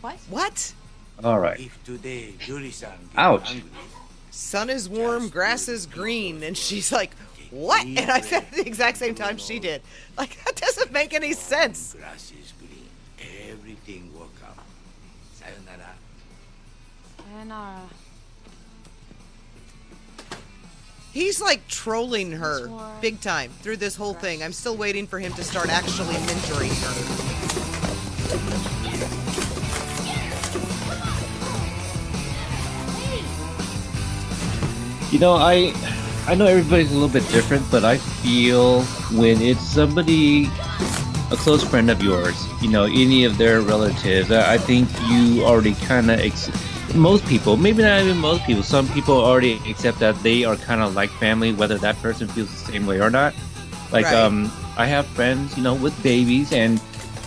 What? What? All right. If today Julie-san gets angry, sun is warm, grass is green, and she's like, what? And I said at the exact same time she did. Like, that doesn't make any sense. Grass is green. Everything will come. Sayonara. Sayonara. He's like trolling her big time through this whole thing. I'm still waiting for him to start actually mentoring her. You know, I know everybody's a little bit different, but I feel when it's somebody, a close friend of yours, you know, any of their relatives, I think you already kind of, most people, maybe not even most people, some people already accept that they are kind of like family, whether that person feels the same way or not. Like, right. I have friends, you know, with babies, and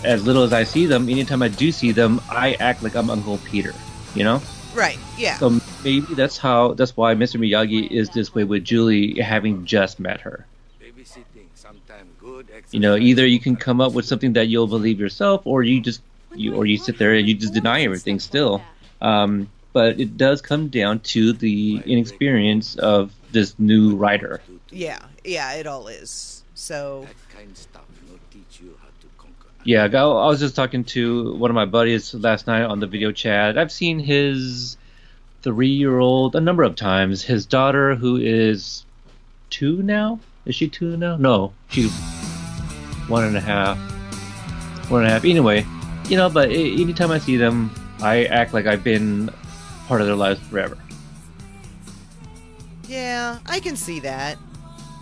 as little as I see them, anytime I do see them, I act like I'm Uncle Peter, you know? Right, yeah. So maybe that's why Mr. Miyagi is this way with Julie, having just met her. You know, either you can come up with something that you'll believe yourself, or you sit there and you just deny everything still. But it does come down to the inexperience of this new writer. Yeah, yeah, it all is. So yeah, I was just talking to one of my buddies last night on the video chat. I've seen his 3-year-old a number of times. His daughter, who is 2 now? Is she 2 now? No, she's 1 and a half. 1 and a half. Anyway, you know, but anytime I see them, I act like I've been part of their lives forever. Yeah, I can see that.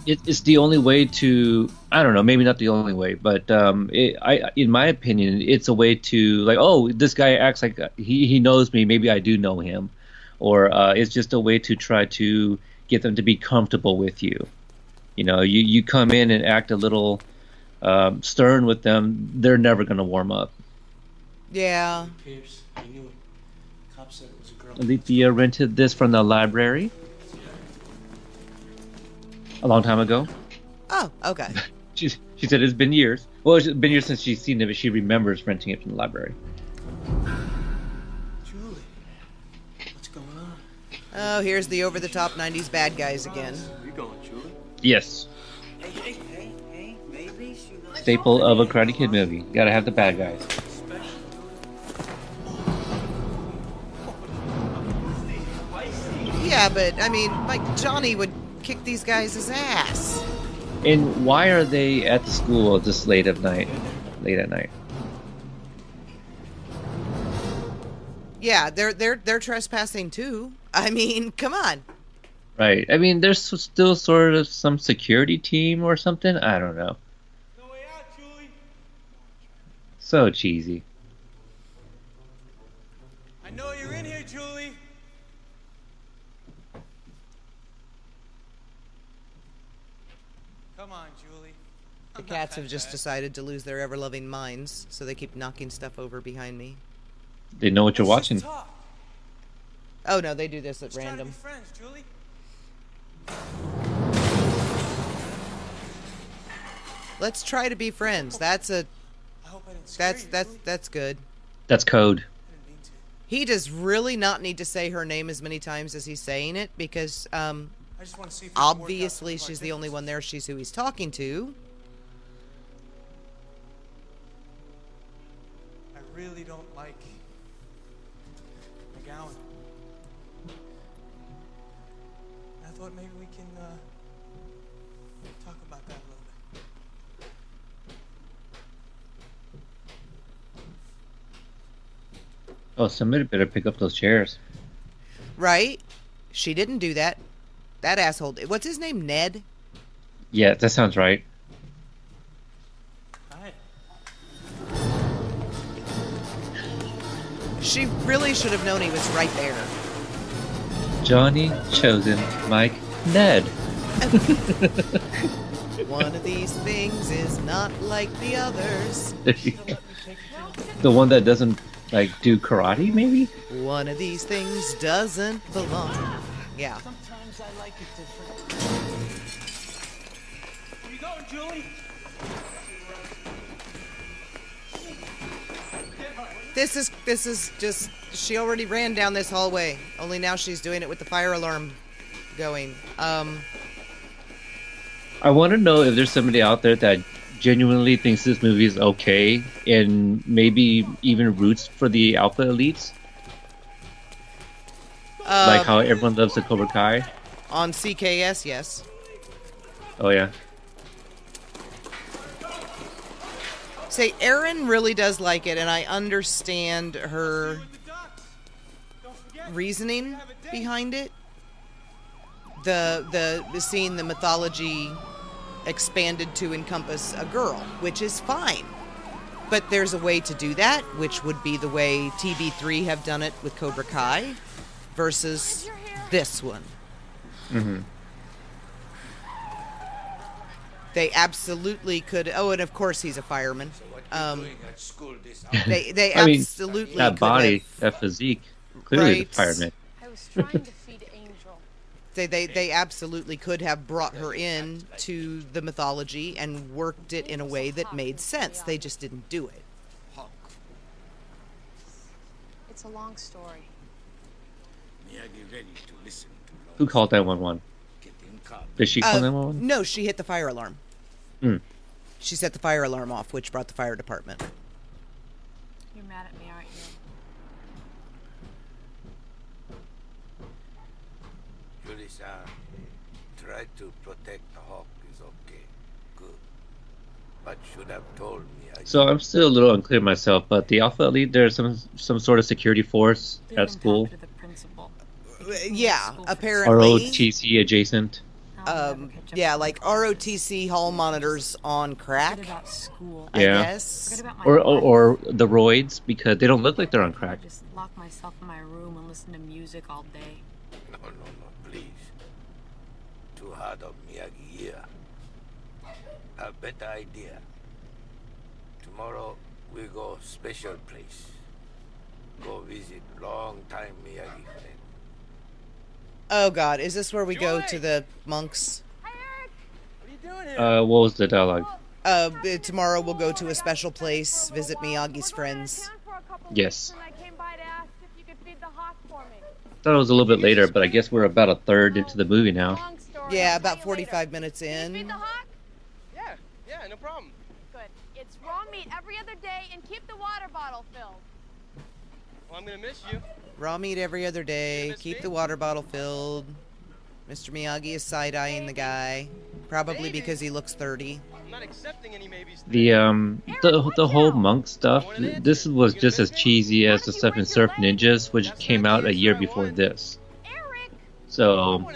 It's the only way to, I don't know, maybe not the only way, but in my opinion, it's a way to, like, oh, this guy acts like he knows me, maybe I do know him. Or it's just a way to try to get them to be comfortable with you. You know, you come in and act a little stern with them, they're never going to warm up. Yeah. Alethea rented this from the library a long time ago. Oh, okay. She said it's been years. Well, it's been years since she's seen it, but she remembers renting it from the library. Julie, what's going on? Oh, here's the over-the-top 90s bad guys again. Where you going, Julie? Yes. Hey, baby. Staple of a Karate Kid movie. You gotta have the bad guys. Yeah, but, I mean, like, Johnny would kick these guys' ass. And why are they at the school this late at night? Yeah, they're trespassing too. I mean, come on. Right. I mean, there's still sort of some security team or something. I don't know. No way out, Julie. So cheesy. I know you're in here, Julie. Come on, Julie. The cats have just decided to lose their ever-loving minds, so they keep knocking stuff over behind me. They know what you're watching. Oh, no, they do this at random. Friends, Julie. Let's try to be friends. That's good. That's code. He does really not need to say her name as many times as he's saying it, because, I just want to see if obviously, she's the only one there. She's who he's talking to. I really don't like McGowan. I thought maybe we can talk about that a little bit. Oh, somebody better pick up those chairs. Right? She didn't do that. That asshole. What's his name? Ned? Yeah, that sounds right. Hi. She really should have known he was right there. Johnny, Chosen, Mike, Ned. One of these things is not like the others. The one that doesn't, like, do karate, maybe? One of these things doesn't belong. Yeah. Sometimes I like it different. Where you going, Julie? This is just, she already ran down this hallway. Only now she's doing it with the fire alarm going. I want to know if there's somebody out there that genuinely thinks this movie is okay and maybe even roots for the alpha elites. Like how everyone loves the Cobra Kai. On CKS, yes. Oh, yeah. Say, Erin really does like it, and I understand her reasoning behind it. The seeing the mythology expanded to encompass a girl, which is fine. But there's a way to do that, which would be the way TB3 have done it with Cobra Kai versus this one. Mm-hmm. They absolutely could. Oh, and of course he's a fireman. They absolutely could. That body, that physique, clearly the fireman. I was trying to feed Angel. They absolutely could have brought her in to the mythology and worked it in a way that made sense. They just didn't do it. It's a long story. Who called 911? Did she call 911? No, she hit the fire alarm. Mm. She set the fire alarm off, which brought the fire department. You're mad at me, aren't you? Julissa, try to protect the Hawk is okay. Good. But should have told me. So I'm still a little unclear myself, but the Alpha Elite, there's some sort of security force at school. Yeah, apparently. ROTC adjacent. Yeah, like ROTC hall monitors on crack. I guess. Or the roids, because they don't look like they're on crack. I just lock myself in my room and listen to music all day. No, please. Too hard of Miyagi here. A better idea. Tomorrow we go special place. Go visit long time Miyagi friend. Oh God! Is this where we go to the monks? What was the dialogue? Tomorrow we'll go to a special place, visit Miyagi's friends. Yes. Thought it was a little bit later, but I guess we're about a third into the movie now. Yeah, about 45 minutes in. Yeah, no problem. Good. It's raw meat every other day, and keep the water bottle filled. Well, I'm gonna miss you. Raw meat every other day. Keep the water bottle filled. Mr. Miyagi is side-eyeing the guy, probably because he looks 30. The whole monk stuff. This was just as cheesy as the stuff in Surf Ninjas, which came out a year before this. So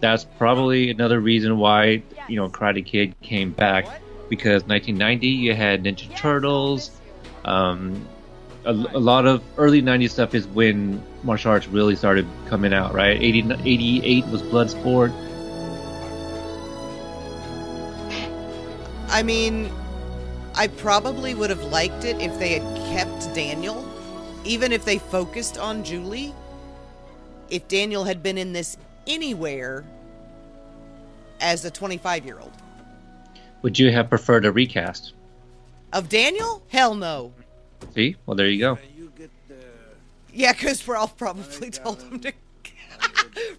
that's probably another reason why Karate Kid came back, because 1990 you had Ninja Turtles. A lot of early 90s stuff is when martial arts really started coming out, right? 88 was Bloodsport. I mean, I probably would have liked it if they had kept Daniel, even if they focused on Julie. If Daniel had been in this anywhere as a 25-year-old. Would you have preferred a recast? Of Daniel? Hell no. See? Well, there you go. Yeah, because Ralph probably told him to...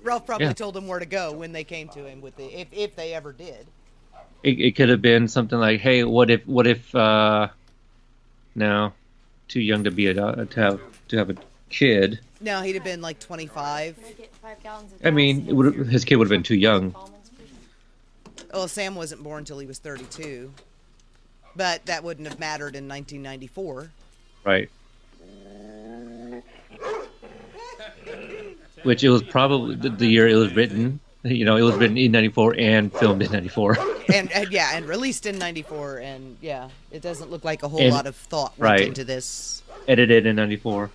Ralph probably told him where to go when they came to him with the... If they ever did. It could have been something like, hey, what if... No, too young to be to have a kid. No, he'd have been like 25. I mean, his kid would have been too young. Well, Sam wasn't born till he was 32. But that wouldn't have mattered in 1994. Right. Which it was probably the year it was written. It was written in 94 and filmed in 94. and released in 94. And yeah, it doesn't look like a whole lot of thought went into this. Edited in 94.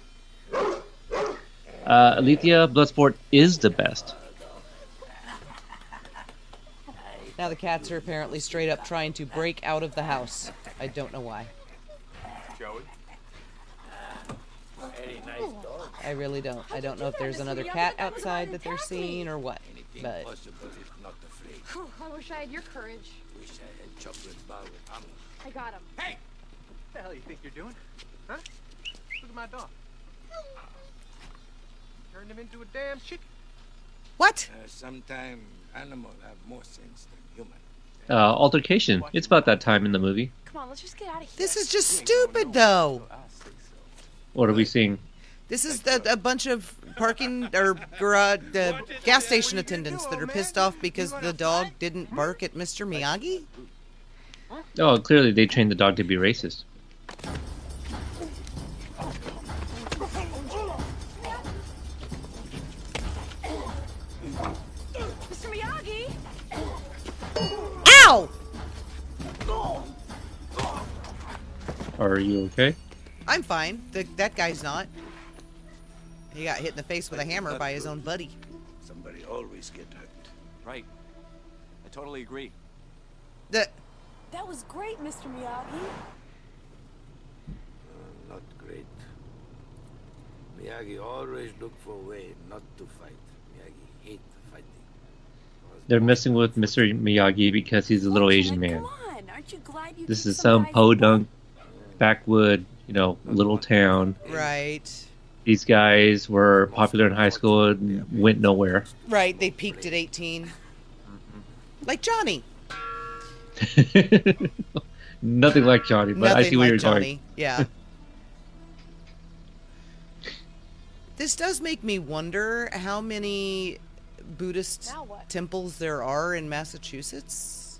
Alethea, Bloodsport is the best. Now the cats are apparently straight up trying to break out of the house. I don't know why. Joey? Very nice dog. I really don't. I don't know if there's another cat outside that they're seeing or what. But I wish I had your courage. Wish I had chocolate bar with almonds. I got him. Hey! What the hell you think you're doing? Huh? Look at my dog. Turned him into a damn chicken. What? Sometimes animals have more sense than human. Altercation. It's about that time in the movie. Come on, let's just get out of here. This is just stupid, though. What are we seeing? This is a bunch of parking or garage gas station attendants that are pissed off because the dog didn't bark at Mr. Miyagi. Oh, clearly they trained the dog to be racist. Are you okay? I'm fine. That guy's not. He got hit in the face with a hammer by his own buddy. Somebody always get hurt. Right. I totally agree. That was great, Mr. Miyagi. Not great. Miyagi always looked for a way not to fight. Miyagi hated fighting. They're messing with Mr. Miyagi because he's a little Asian man. Come on. Aren't you glad you this is some podunk backwood, you know, little town. Right. These guys were popular in high school and went nowhere. Right, they peaked at 18. Like Johnny. Nothing like Johnny, but nothing I see where like you're going. Yeah. This does make me wonder how many Buddhist temples there are in Massachusetts.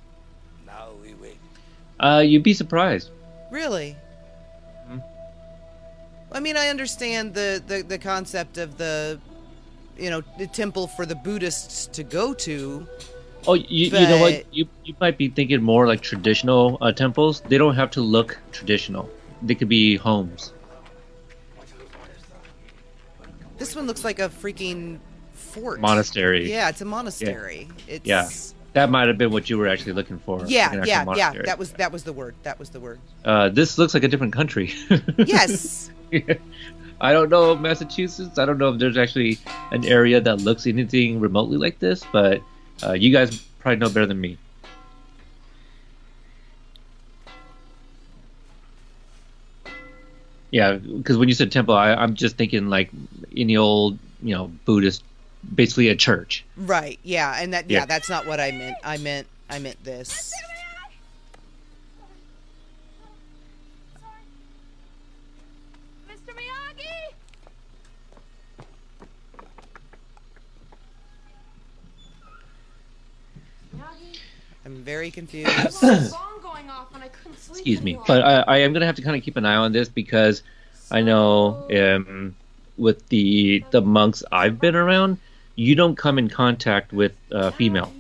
Now we wait. You'd be surprised. Really? Mm-hmm. I mean, I understand the concept of the, you know, the temple for the Buddhists to go to. Oh, you know what? You might be thinking more like traditional temples. They don't have to look traditional. They could be homes. This one looks like a freaking fort. Monastery. Yeah, it's a monastery. Yeah. It's... yeah. That might have been what you were actually looking for. Yeah. That was the word. This looks like a different country. Yes. I don't know of Massachusetts. I don't know if there's actually an area that looks anything remotely like this, but you guys probably know better than me. Yeah, because when you said temple, I'm just thinking like any old, you know, Buddhist. Basically a church. Right, yeah, and that that's not what I meant. I meant this. Mr. Miyagi. I'm very confused. Excuse me. But I am gonna have to kinda keep an eye on this because I know with the monks I've been around, you don't come in contact with female.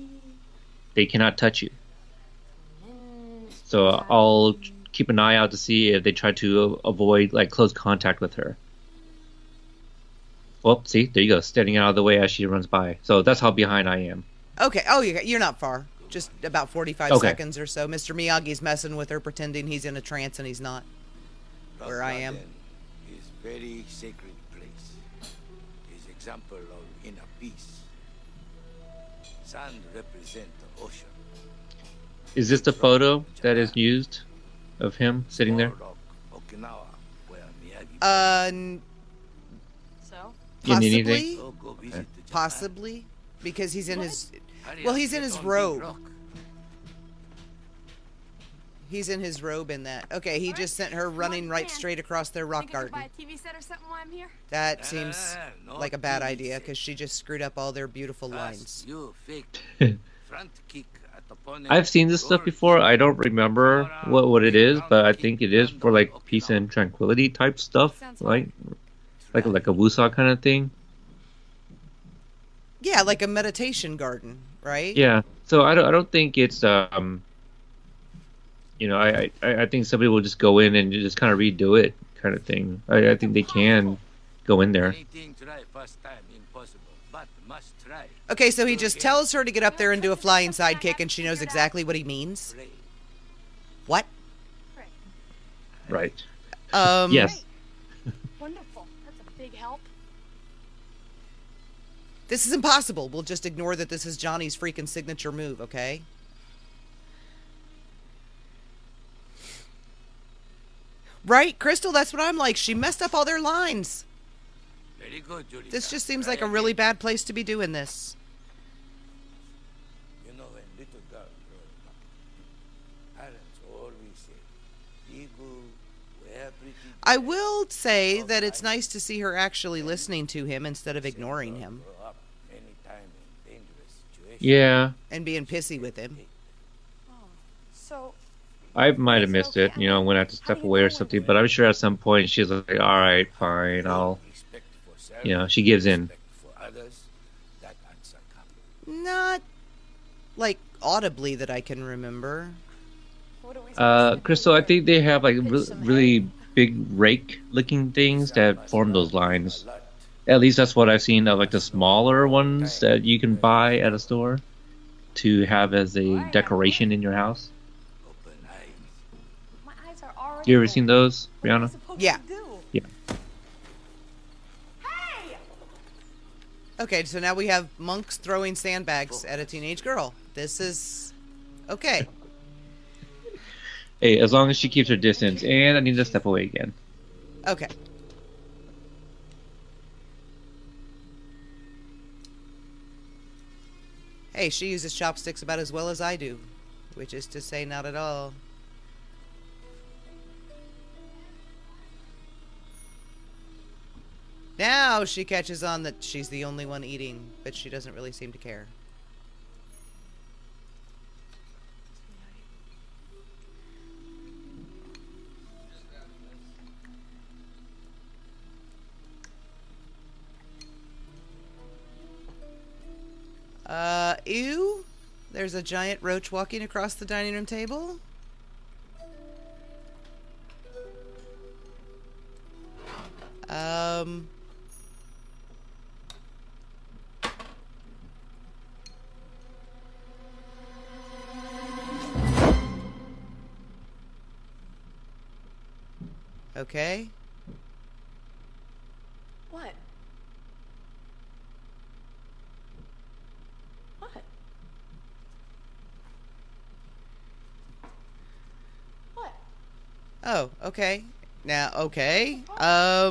They cannot touch you. So I'll keep an eye out to see if they try to avoid like close contact with her. Well, see, there you go, standing out of the way as she runs by. So that's how behind I am. Okay. Oh, you're not far. Just about 45 seconds or so. Mr. Miyagi's messing with her, pretending he's in a trance, and he's not. Where I am. His very sacred place. His example of inner peace. Sand represents the ocean. Is this the photo that is used of him sitting there? Possibly. Possibly, because he's in his. Well, he's in his robe. He's in his robe in that. Okay, he just sent her running right straight across their rock garden. That seems like a bad idea because she just screwed up all their beautiful lines. I've seen this stuff before. I don't remember what it is, but I think it is for like peace and tranquility type stuff, like a wusa kind of thing. Yeah, like a meditation garden, right? Yeah. So I don't think it's you know, I think somebody will just go in and just kind of redo it kind of thing. I think they can go in there. Okay, so he just tells her to get up there and do a flying sidekick, and she knows exactly what he means. What? Right. Yes. Wonderful. That's a big help. This is impossible. We'll just ignore that this is Johnny's freaking signature move, okay? Right, Crystal, that's what I'm like. She messed up all their lines. Very good, Julie. This just seems like a really bad place to be doing this. You know, when little girl grows up, parents always say, I will say that it's nice to see her actually listening to him instead of ignoring him. Yeah. And being pissy with him. I might have missed it, you know, when I had to step away or something, but I'm sure at some point she's like, all right, fine, I'll, you know, she gives in. Not, like, audibly that I can remember. Crystal, I think they have, like, really big rake-looking things that form those lines. At least that's what I've seen of, like, the smaller ones that you can buy at a store to have as a decoration in your house. You ever seen those, Brianna? Yeah. Yeah. Hey! Okay, so now we have monks throwing sandbags at a teenage girl. This is... okay. Hey, as long as she keeps her distance. And I need to step away again. Okay. Hey, she uses chopsticks about as well as I do. Which is to say, not at all. Now she catches on that she's the only one eating, but she doesn't really seem to care. Ew. There's a giant roach walking across the dining room table. Okay. What? What? What? Oh, okay. Now, okay. What did I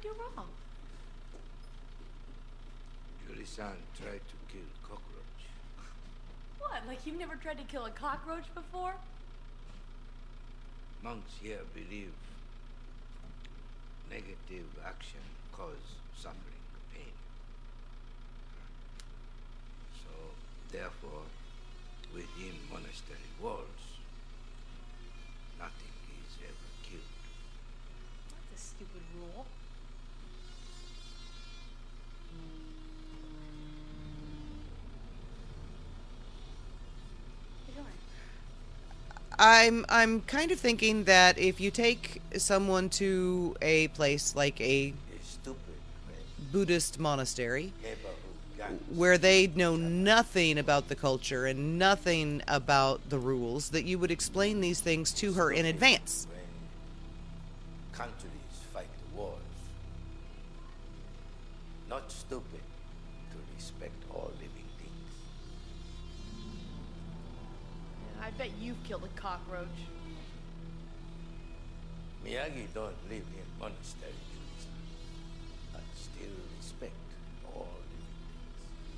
do wrong? Julie-san tried to kill cockroach. What? Like you've never tried to kill a cockroach before? Monks here believe negative action causes suffering, pain. So, therefore, within monastery walls, nothing is ever killed. That's a stupid rule. I'm kind of thinking that if you take someone to a place like a Buddhist monastery where they know nothing about the culture and nothing about the rules, that you would explain these things to her in advance. Countries fight wars. Not stupid to respect all living. I bet you've killed a cockroach. Miyagi don't live in monasteries, but still respect all living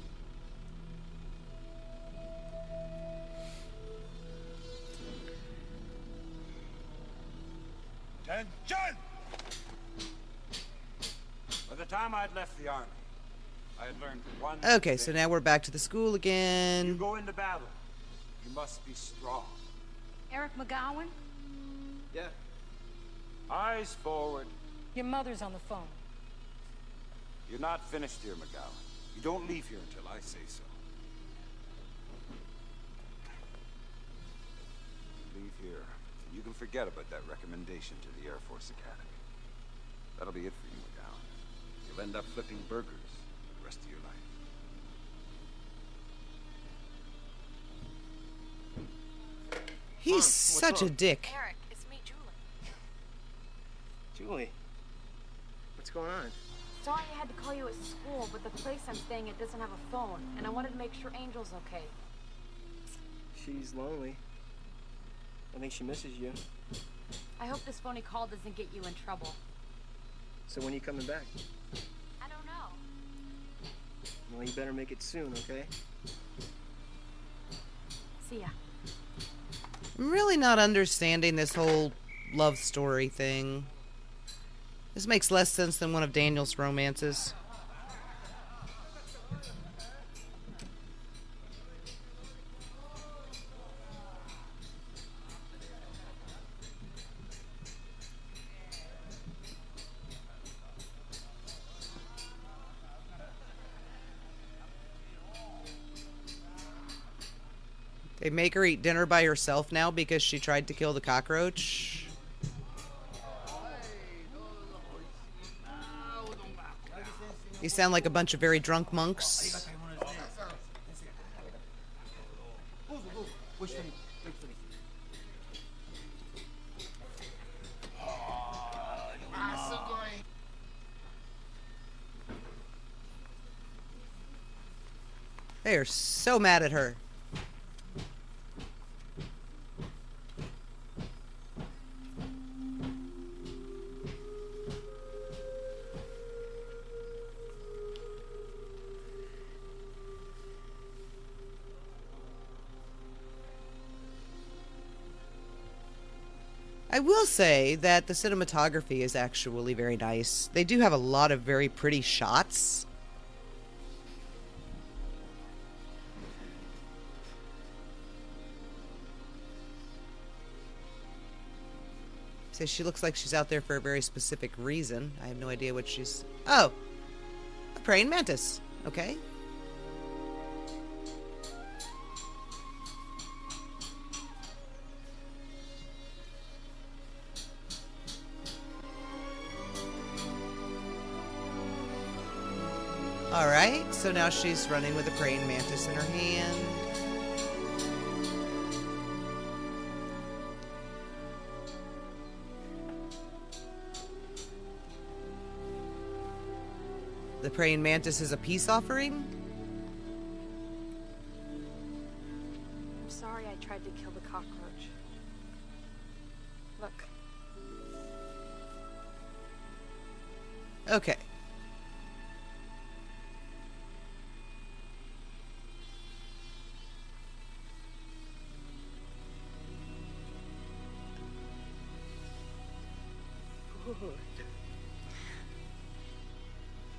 things. Attention! By the time I'd left the army, I had learned one thing. Okay, so now we're back to the school again. You go into battle. You must be strong. Eric McGowan? Yeah. Eyes forward. Your mother's on the phone. You're not finished here, McGowan. You don't leave here until I say so. Leave here. You can forget about that recommendation to the Air Force Academy. That'll be it for you, McGowan. You'll end up flipping burgers for the rest of your life. He's such a dick. Eric, it's me, Julie. Julie? What's going on? Sorry I had to call you at school, but the place I'm staying at doesn't have a phone, and I wanted to make sure Angel's okay. She's lonely. I think she misses you. I hope this phony call doesn't get you in trouble. So when are you coming back? I don't know. Well, you better make it soon, okay? See ya. I'm really not understanding this whole love story thing. This makes less sense than one of Daniel's romances. They make her eat dinner by herself now because she tried to kill the cockroach. You sound like a bunch of very drunk monks. They are so mad at her. I will say that the cinematography is actually very nice. They do have a lot of very pretty shots. So she looks like she's out there for a very specific reason. I have no idea what she's... Oh! A praying mantis. Okay. Alright, so now she's running with a praying mantis in her hand. The praying mantis is a peace offering? I'm sorry I tried to kill the cockroach. Look. Okay.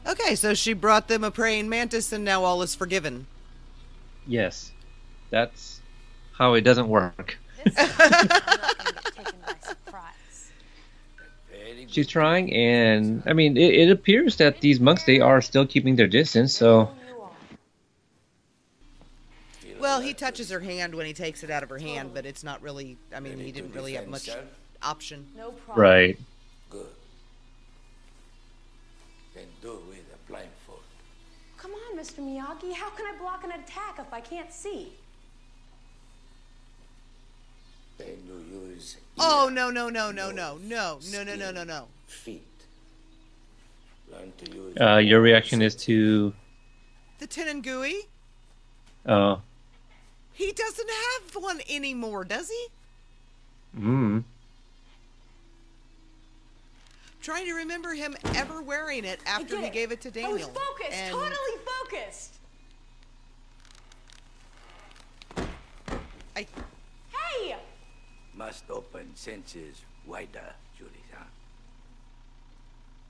Okay, so she brought them a praying mantis and now all is forgiven. Yes. That's how it doesn't work. She's trying, and I mean, it appears that these monks, they are still keeping their distance, so... Well, he touches her hand when he takes it out of her hand, but it's not really... I mean, he didn't really have much option. No problem. Right. Good. Can do with a blindfold. Come on, Mr. Miyagi. How can I block an attack if I can't see? Then you use. Oh no. Feet. Learn to use. Your reaction is to. The Tenengui? Oh. He doesn't have one anymore, does he? Hmm. Trying to remember him ever wearing it after he gave it to Daniel. I was focused, and... totally focused. Hey! Must open senses wider, Julie.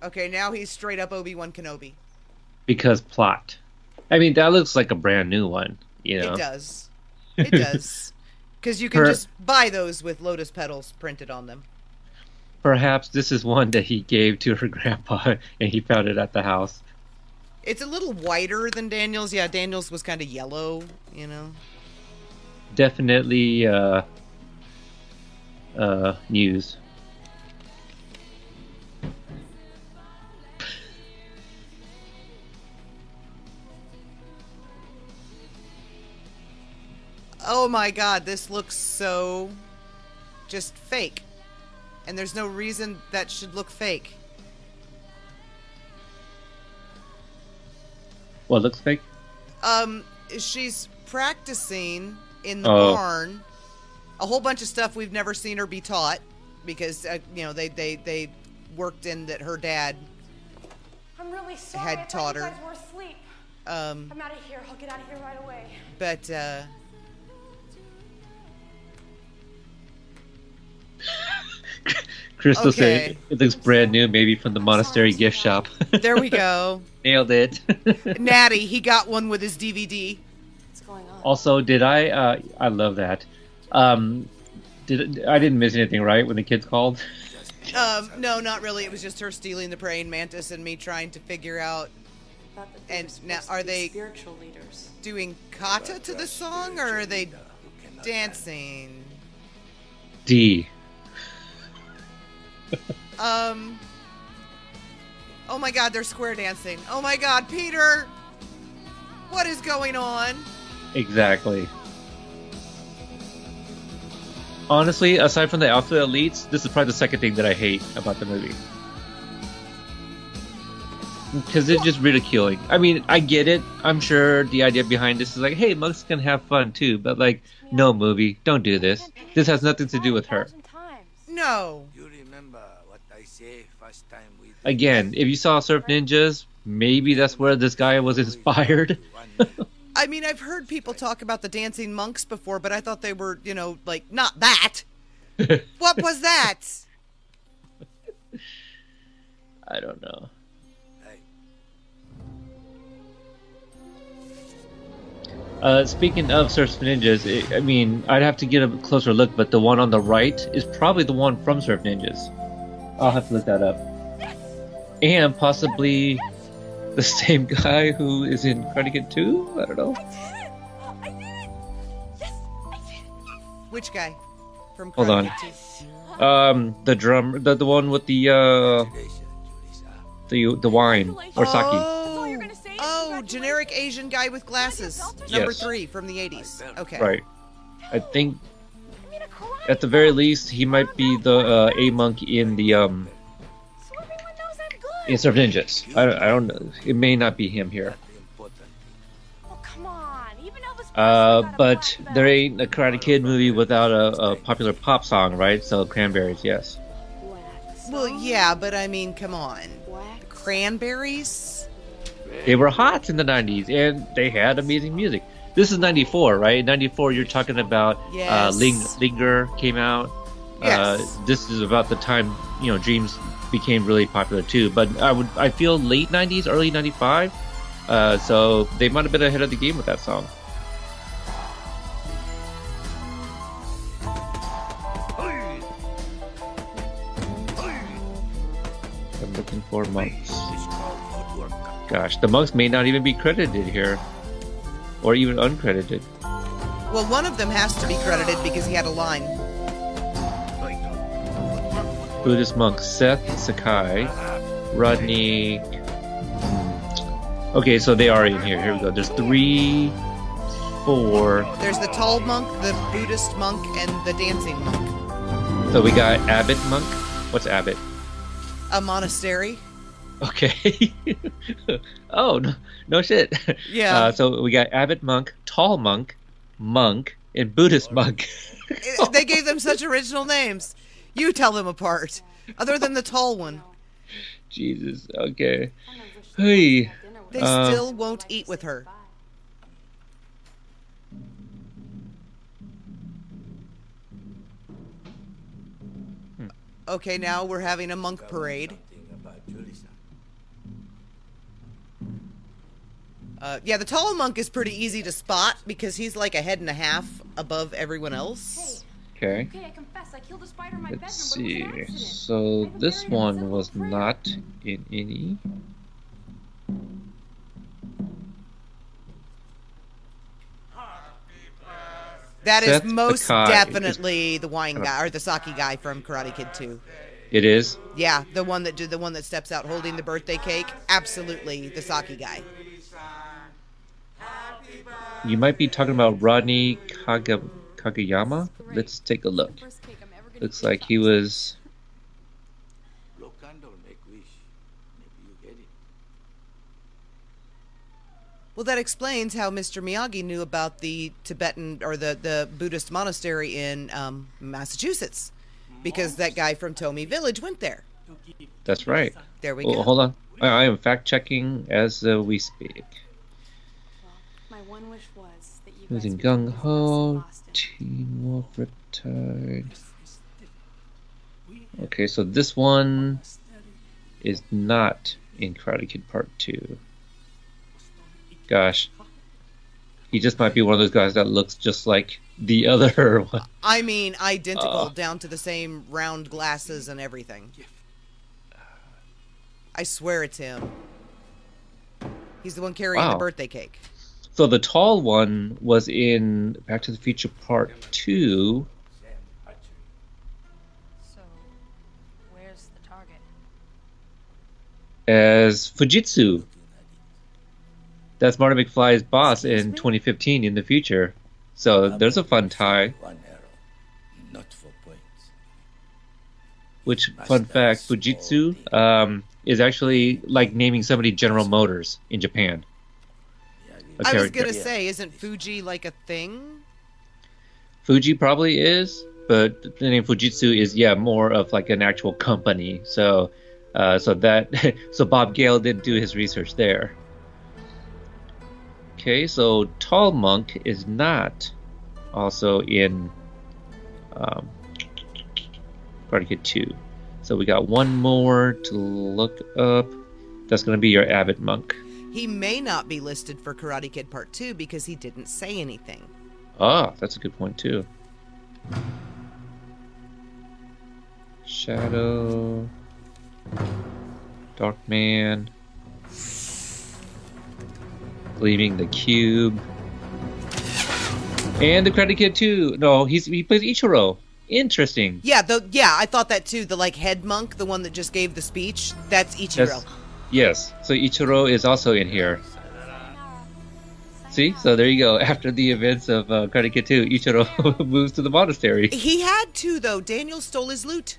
Okay, now he's straight up Obi-Wan Kenobi. Because plot. I mean, that looks like a brand new one, you know. It does. It does. Because you can just buy those with lotus petals printed on them. Perhaps this is one that he gave to her grandpa, and he found it at the house. It's a little whiter than Daniel's. Yeah, Daniel's was kind of yellow, you know. Definitely news. oh my god, this looks so just fake. And there's no reason that should look fake. What looks fake? She's practicing in the barn a whole bunch of stuff we've never seen her be taught because you know they worked in that her dad I'm really sorry. Had taught her. We're asleep. I'm out of here. I'll get out of here right away. But Crystal said it looks brand new, maybe from the monastery gift shop. There we go. Nailed it. Natty, he got one with his DVD. What's going on? Also, did I love that. I didn't miss anything, right, when the kids called? No, not really. It was just her stealing the praying mantis and me trying to figure out. And now, are they spiritual leaders doing kata to the song, or are they dancing? D. Oh my god, they're square dancing. Oh my god, Peter! What is going on? Exactly. Honestly, aside from the Alpha Elites, this is probably the second thing that I hate about the movie. Because they're just ridiculing. I mean, I get it. I'm sure the idea behind this is like, hey, monks can have fun too, but like, no movie, don't do this. This has nothing to do with her. No. Again, if you saw Surf Ninjas, maybe that's where this guy was inspired. I mean, I've heard people talk about the dancing monks before, but I thought they were, you know, like, not that. What was that? I don't know. Speaking of Surf Ninjas, I mean, I'd have to get a closer look, but the one on the right is probably the one from Surf Ninjas. I'll have to look that up. And possibly the same guy who is in Karate Kid 2? I don't know. I did it! Yes, I did it! Yes. Which guy? From Karate Kid 2? The drummer, the one with the wine, or sake. Oh, generic Asian guy with glasses. Number 3 from the 80s. Okay. Right. I think, at the very least, he might be the A-monk in the, in Surf Ninjas. I don't know. It may not be him here. But there ain't a Karate Kid movie without a popular pop song, right? So Cranberries, yes. Well, yeah, but I mean, come on. The Cranberries? They were hot in the 90s, and they had amazing music. This is 94, right? 94, you're talking about Linger came out. Yes. This is about the time, you know, Dreams became really popular too. But I feel late 90s, early 95. So they might have been ahead of the game with that song. I'm looking for monks. Gosh, the monks may not even be credited here. Or even uncredited. Well, one of them has to be credited because he had a line. Buddhist monk Seth Sakai, Rodney. Okay, so they are in here. Here we go. There's 3, 4. There's the tall monk, the Buddhist monk, and the dancing monk. So we got abbot monk. What's abbot? A monastery. Okay. Oh, no shit. Yeah. So we got abbot monk, tall monk, monk, and Buddhist monk. They gave them such original names. You tell them apart. Other than the tall one. Jesus. Okay. Hey. They still won't eat with her. Okay, now we're having a monk parade. Yeah, the tall monk is pretty easy to spot because he's like a head and a half above everyone else. Okay. Let's see. So this one was not in any. That is most definitely the wine guy or the sake guy from Karate Kid 2. It is? Yeah, the one that steps out holding the birthday cake. Absolutely the sake guy. Happy birthday. You might be talking about Rodney Kagayama. Let's take a look. Looks like he was... Well, that explains how Mr. Miyagi knew about the Tibetan or the Buddhist monastery in Massachusetts, because that guy from Tomi Village went there. That's right. There we go. Hold on. I am fact-checking as we speak. Well, my one wish was that you guys in Gung Ho, Team Wolf Riptide. Okay, so this one is not in Karate Kid Part 2. Gosh, he just might be one of those guys that looks just like the other one. I mean, identical, down to the same round glasses and everything. I swear it's him. He's the one carrying the birthday cake. So the tall one was in Back to the Future Part 2. So, where's the target? As Fujitsu. That's Marty McFly's boss in 2015 in the future. So there's a fun tie. One arrow, not 4 points. Which, fun fact, Fujitsu is actually like naming somebody General Motors in Japan. I was going to say, isn't Fuji like a thing? Fuji probably is, but the name Fujitsu is, more of like an actual company. So, so Bob Gale didn't do his research there. Okay, so Tall Monk is not also in Karate Kid 2. So we got one more to look up. That's going to be your Abbot Monk. He may not be listed for Karate Kid Part 2 because he didn't say anything. Ah, that's a good point, too. Shadow. Dark Man. Leaving the cube. And the Karate Kid 2. No, he plays Ichiro. Interesting. Yeah, I thought that too. The head monk, the one that just gave the speech, that's Ichiro. Yes, so Ichiro is also in here. See? So there you go. After the events of Karate Kid 2, Ichiro moves to the monastery. He had to, though. Daniel stole his loot.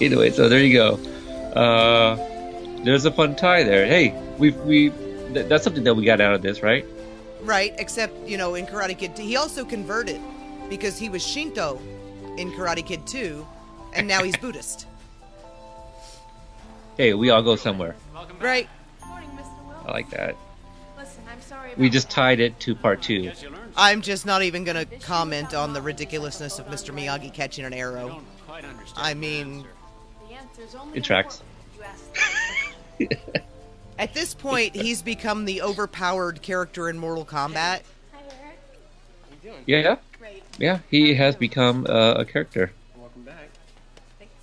Anyway, so there you go. There's a fun tie there. Hey, that's something that we got out of this, right? Right, except, in Karate Kid 2, he also converted because he was Shinto in Karate Kid 2, and now he's Buddhist. Hey, we all go somewhere. Welcome back. Right. Good morning, Mr. Wilson. I like that. Listen, I'm sorry about we just tied it to Part 2. I'm just not even going to comment on the ridiculousness of Mr. Miyagi catching an arrow. I mean... It tracks. At this point, he's become the overpowered character in Mortal Kombat. Yeah. Yeah, he has become a character. Welcome back. Thanks.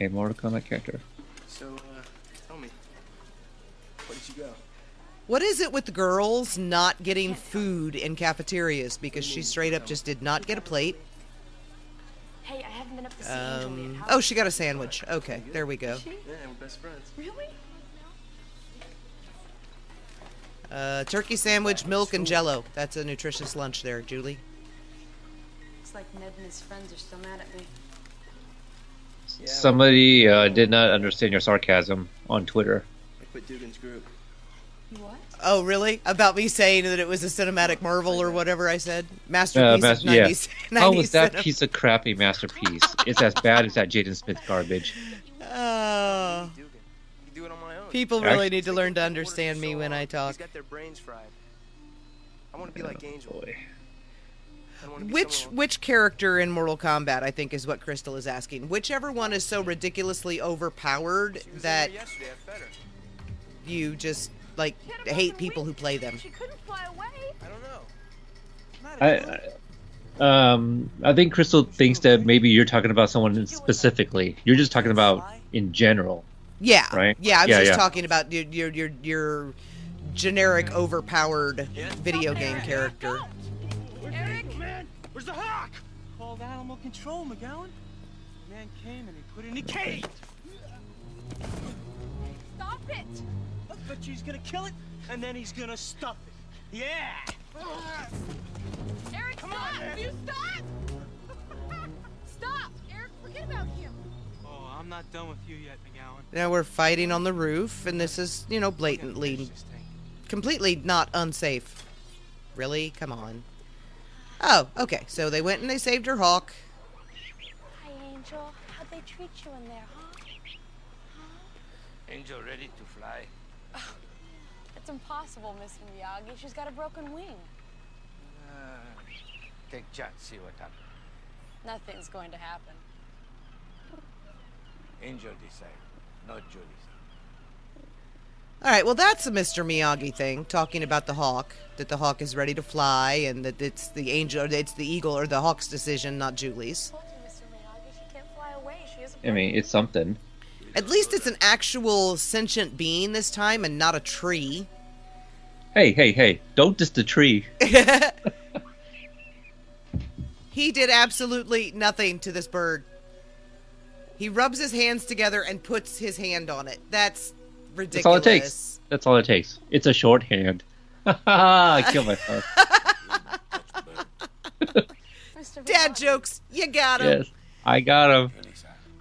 A Mortal Kombat character. So, tell me, where did you go? What is it with girls not getting food in cafeterias? Because she straight up just did not get a plate. Hey, I haven't been up to Angel. Oh, she got a sandwich. Okay, there we go. Yeah, we're best friends. Really? Turkey sandwich, milk, and jello. That's a nutritious lunch there, Julie. Looks like Ned and his friends are still mad at me. Somebody did not understand your sarcasm on Twitter. I quit Dugan's group. What? Oh, really? About me saying that it was a cinematic marvel or whatever I said? Masterpiece of 90s. Yeah. Oh, was that piece of crappy masterpiece? It's as bad as that Jaden Smith garbage. Oh. People really need to learn to understand me when I talk. He's got their brains fried. I want to be like Angel. Which character in Mortal Kombat, I think, is what Crystal is asking. Whichever one is so ridiculously overpowered that you just... hate people who play them. She couldn't fly away. I don't know. I think Crystal thinks that maybe you're talking about someone specifically. You're just talking about in general. Yeah. Right? Yeah, I was just talking about your generic overpowered video game character. Eric, man, where's the hawk? Called animal control, McGowan. The man came and he put in a cage. Stop it. But she's gonna kill it, and then he's gonna stuff it. Yeah! Eric, come on, man. Will you stop? Stop, Eric, forget about him. Oh, I'm not done with you yet, McGowan. Now we're fighting on the roof, and this is, you know, blatantly, completely not unsafe. Really? Come on. Oh, okay, so they went and they saved her hawk. Hi, Angel. How'd they treat you in there, huh? Angel ready to fly? Oh, that's impossible, Mr. Miyagi. She's got a broken wing. Take a chance, see what happens. Nothing's going to happen. Angel decide, not Julie. All right, well, that's a Mr. Miyagi thing, talking about the hawk, that the hawk is ready to fly, and that it's the angel, or it's the eagle, or the hawk's decision, not Julie's. I mean, it's something. At least it's an actual sentient being this time and not a tree. Hey, don't diss the tree. He did absolutely nothing to this bird. He rubs his hands together and puts his hand on it. That's ridiculous. That's all it takes. It's a shorthand. I killed myself. Dad jokes. You got him. Yes, I got him.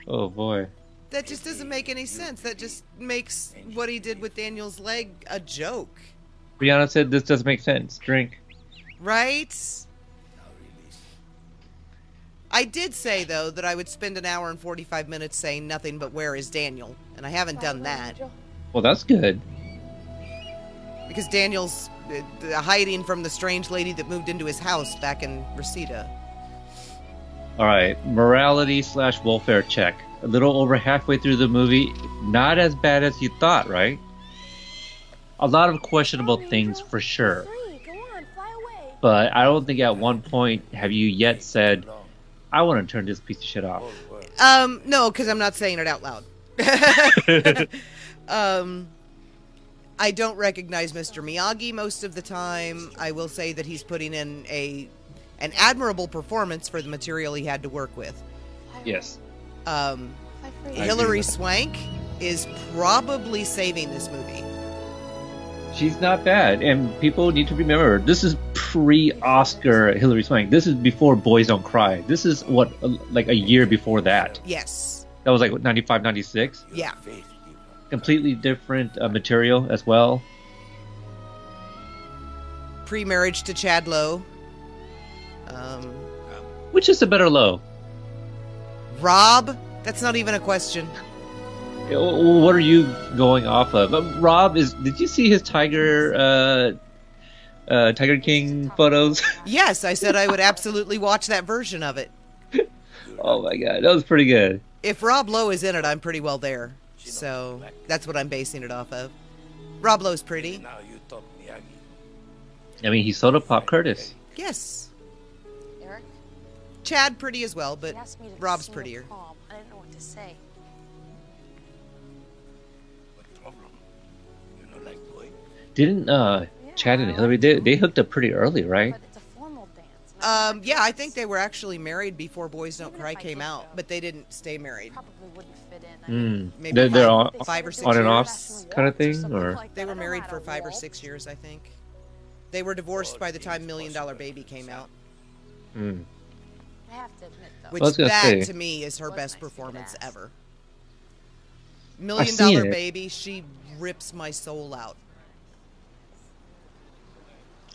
Oh, boy. That just doesn't make any sense. That just makes what he did with Daniel's leg a joke. Brianna said this doesn't make sense. Drink. Right? I did say, though, that I would spend an hour and 45 minutes saying nothing but where is Daniel, and I haven't done that. Well, that's good. Because Daniel's hiding from the strange lady that moved into his house back in Reseda. All right, morality/welfare check. A little over halfway through the movie, not as bad as you thought, right? A lot of questionable things for sure. Go on, fly away. But I don't think at one point have you yet said, I want to turn this piece of shit off. No, because I'm not saying it out loud. I don't recognize Mr. Miyagi most of the time. I will say that he's putting in an admirable performance for the material he had to work with. Yes. Hilary Swank is probably saving this movie. She's not bad, and people need to remember, this is pre-Oscar Hilary Swank. This is before Boys Don't Cry. This is, what, like a year before that? Yes. That was like, what, 95, 96? Yeah. Completely different material as well. Pre-marriage to Chad Lowe. Which is a better Lowe? Rob? That's not even a question. What are you going off of? Rob is... Did you see his Tiger King photos? Yes, I said I would absolutely watch that version of it. Oh my god, that was pretty good. If Rob Lowe is in it, I'm pretty well there. So, that's what I'm basing it off of. Rob Lowe's pretty. I mean, he sold Pop Curtis. Yes. Chad pretty as well, but Rob's prettier. I didn't know what to say. What problem? You know, like, boy. Didn't Chad and Hillary they hooked up pretty early, right? But it's a formal dance. I think they were actually married before Boys Don't Cry came out, but they didn't stay married. Probably wouldn't fit in. Maybe they're on, 5 or 6 on and off kind of thing, or like they were married for 5 or 6 years, I think. They were divorced by the time $1 Million Baby came out. Hmm. I have to admit, though. Which to me is her best performance ever. $1 Million Baby, she rips my soul out.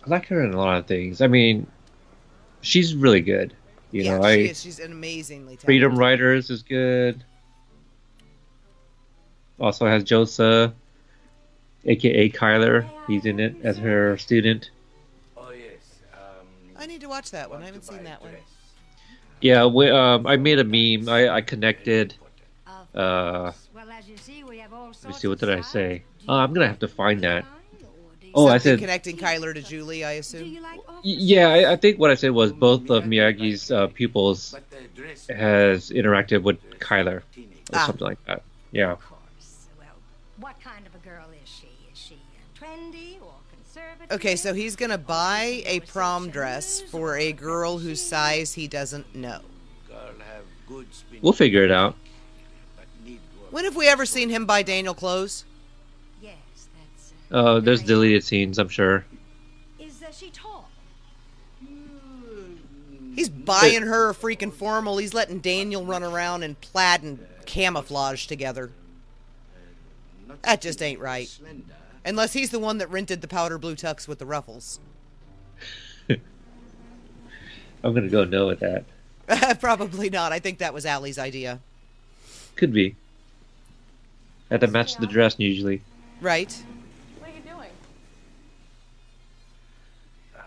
I like her in a lot of things. I mean, she's really good. You know, she is. She's an amazingly talented. Freedom Riders is good. Also has Joseph, a.k.a. Kyler. He's in it as her student. Oh, yes. I need to watch that one. I haven't seen that one. Yeah, I made a meme. I connected. Let me see, what did I say? I'm going to have to find that. Oh, I said... Connecting Kyler to Julie, I assume? Yeah, I think what I said was both of Miyagi's pupils has interacted with Kyler or something like that. Yeah. What kind of a girl is she? Is she trendy or... Okay, so he's going to buy a prom dress for a girl whose size he doesn't know. We'll figure it out. When have we ever seen him buy Daniel clothes? There's deleted scenes, I'm sure. He's buying her a freaking formal. He's letting Daniel run around in plaid and camouflage together. That just ain't right. Unless he's the one that rented the powder blue tux with the ruffles. I'm going to go no with that. Probably not. I think that was Allie's idea. Could be. Had to match the dress, usually. Right. What are you doing?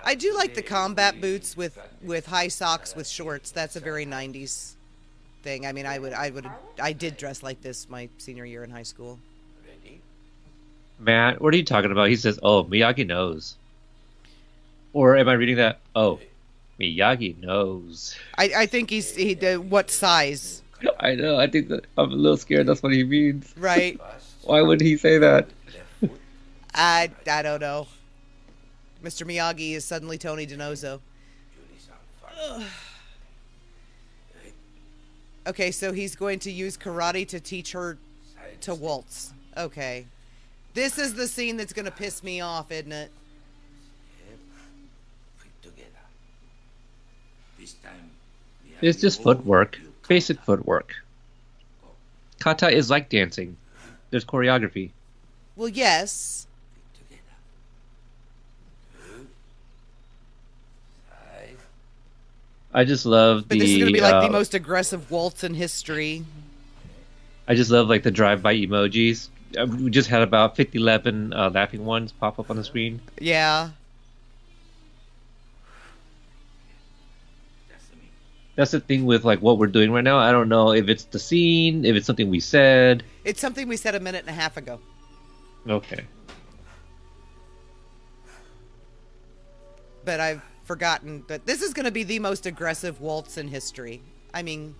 I do like the combat boots with high socks with shorts. That's a very 90s thing. I mean, I did dress like this my senior year in high school. Matt, what are you talking about? He says, "Oh, Miyagi knows." Or am I reading that? Oh, Miyagi knows. I think he's what size? I know. I think that I'm a little scared. That's what he means. Right. Why would he say that? I don't know. Mr. Miyagi is suddenly Tony DiNozzo. Okay, so he's going to use karate to teach her to waltz. Okay. This is the scene that's going to piss me off, isn't it? It's just footwork. Basic footwork. Kata is like dancing. There's choreography. Well, yes. I just love But this is going to be like the most aggressive waltz in history. I just love like the drive-by emojis. We just had about 50-11 laughing ones pop up on the screen. Yeah. That's the thing with like what we're doing right now. I don't know if it's the scene, if it's something we said. It's something we said a minute and a half ago. Okay. But I've forgotten. But this is going to be the most aggressive waltz in history. I mean...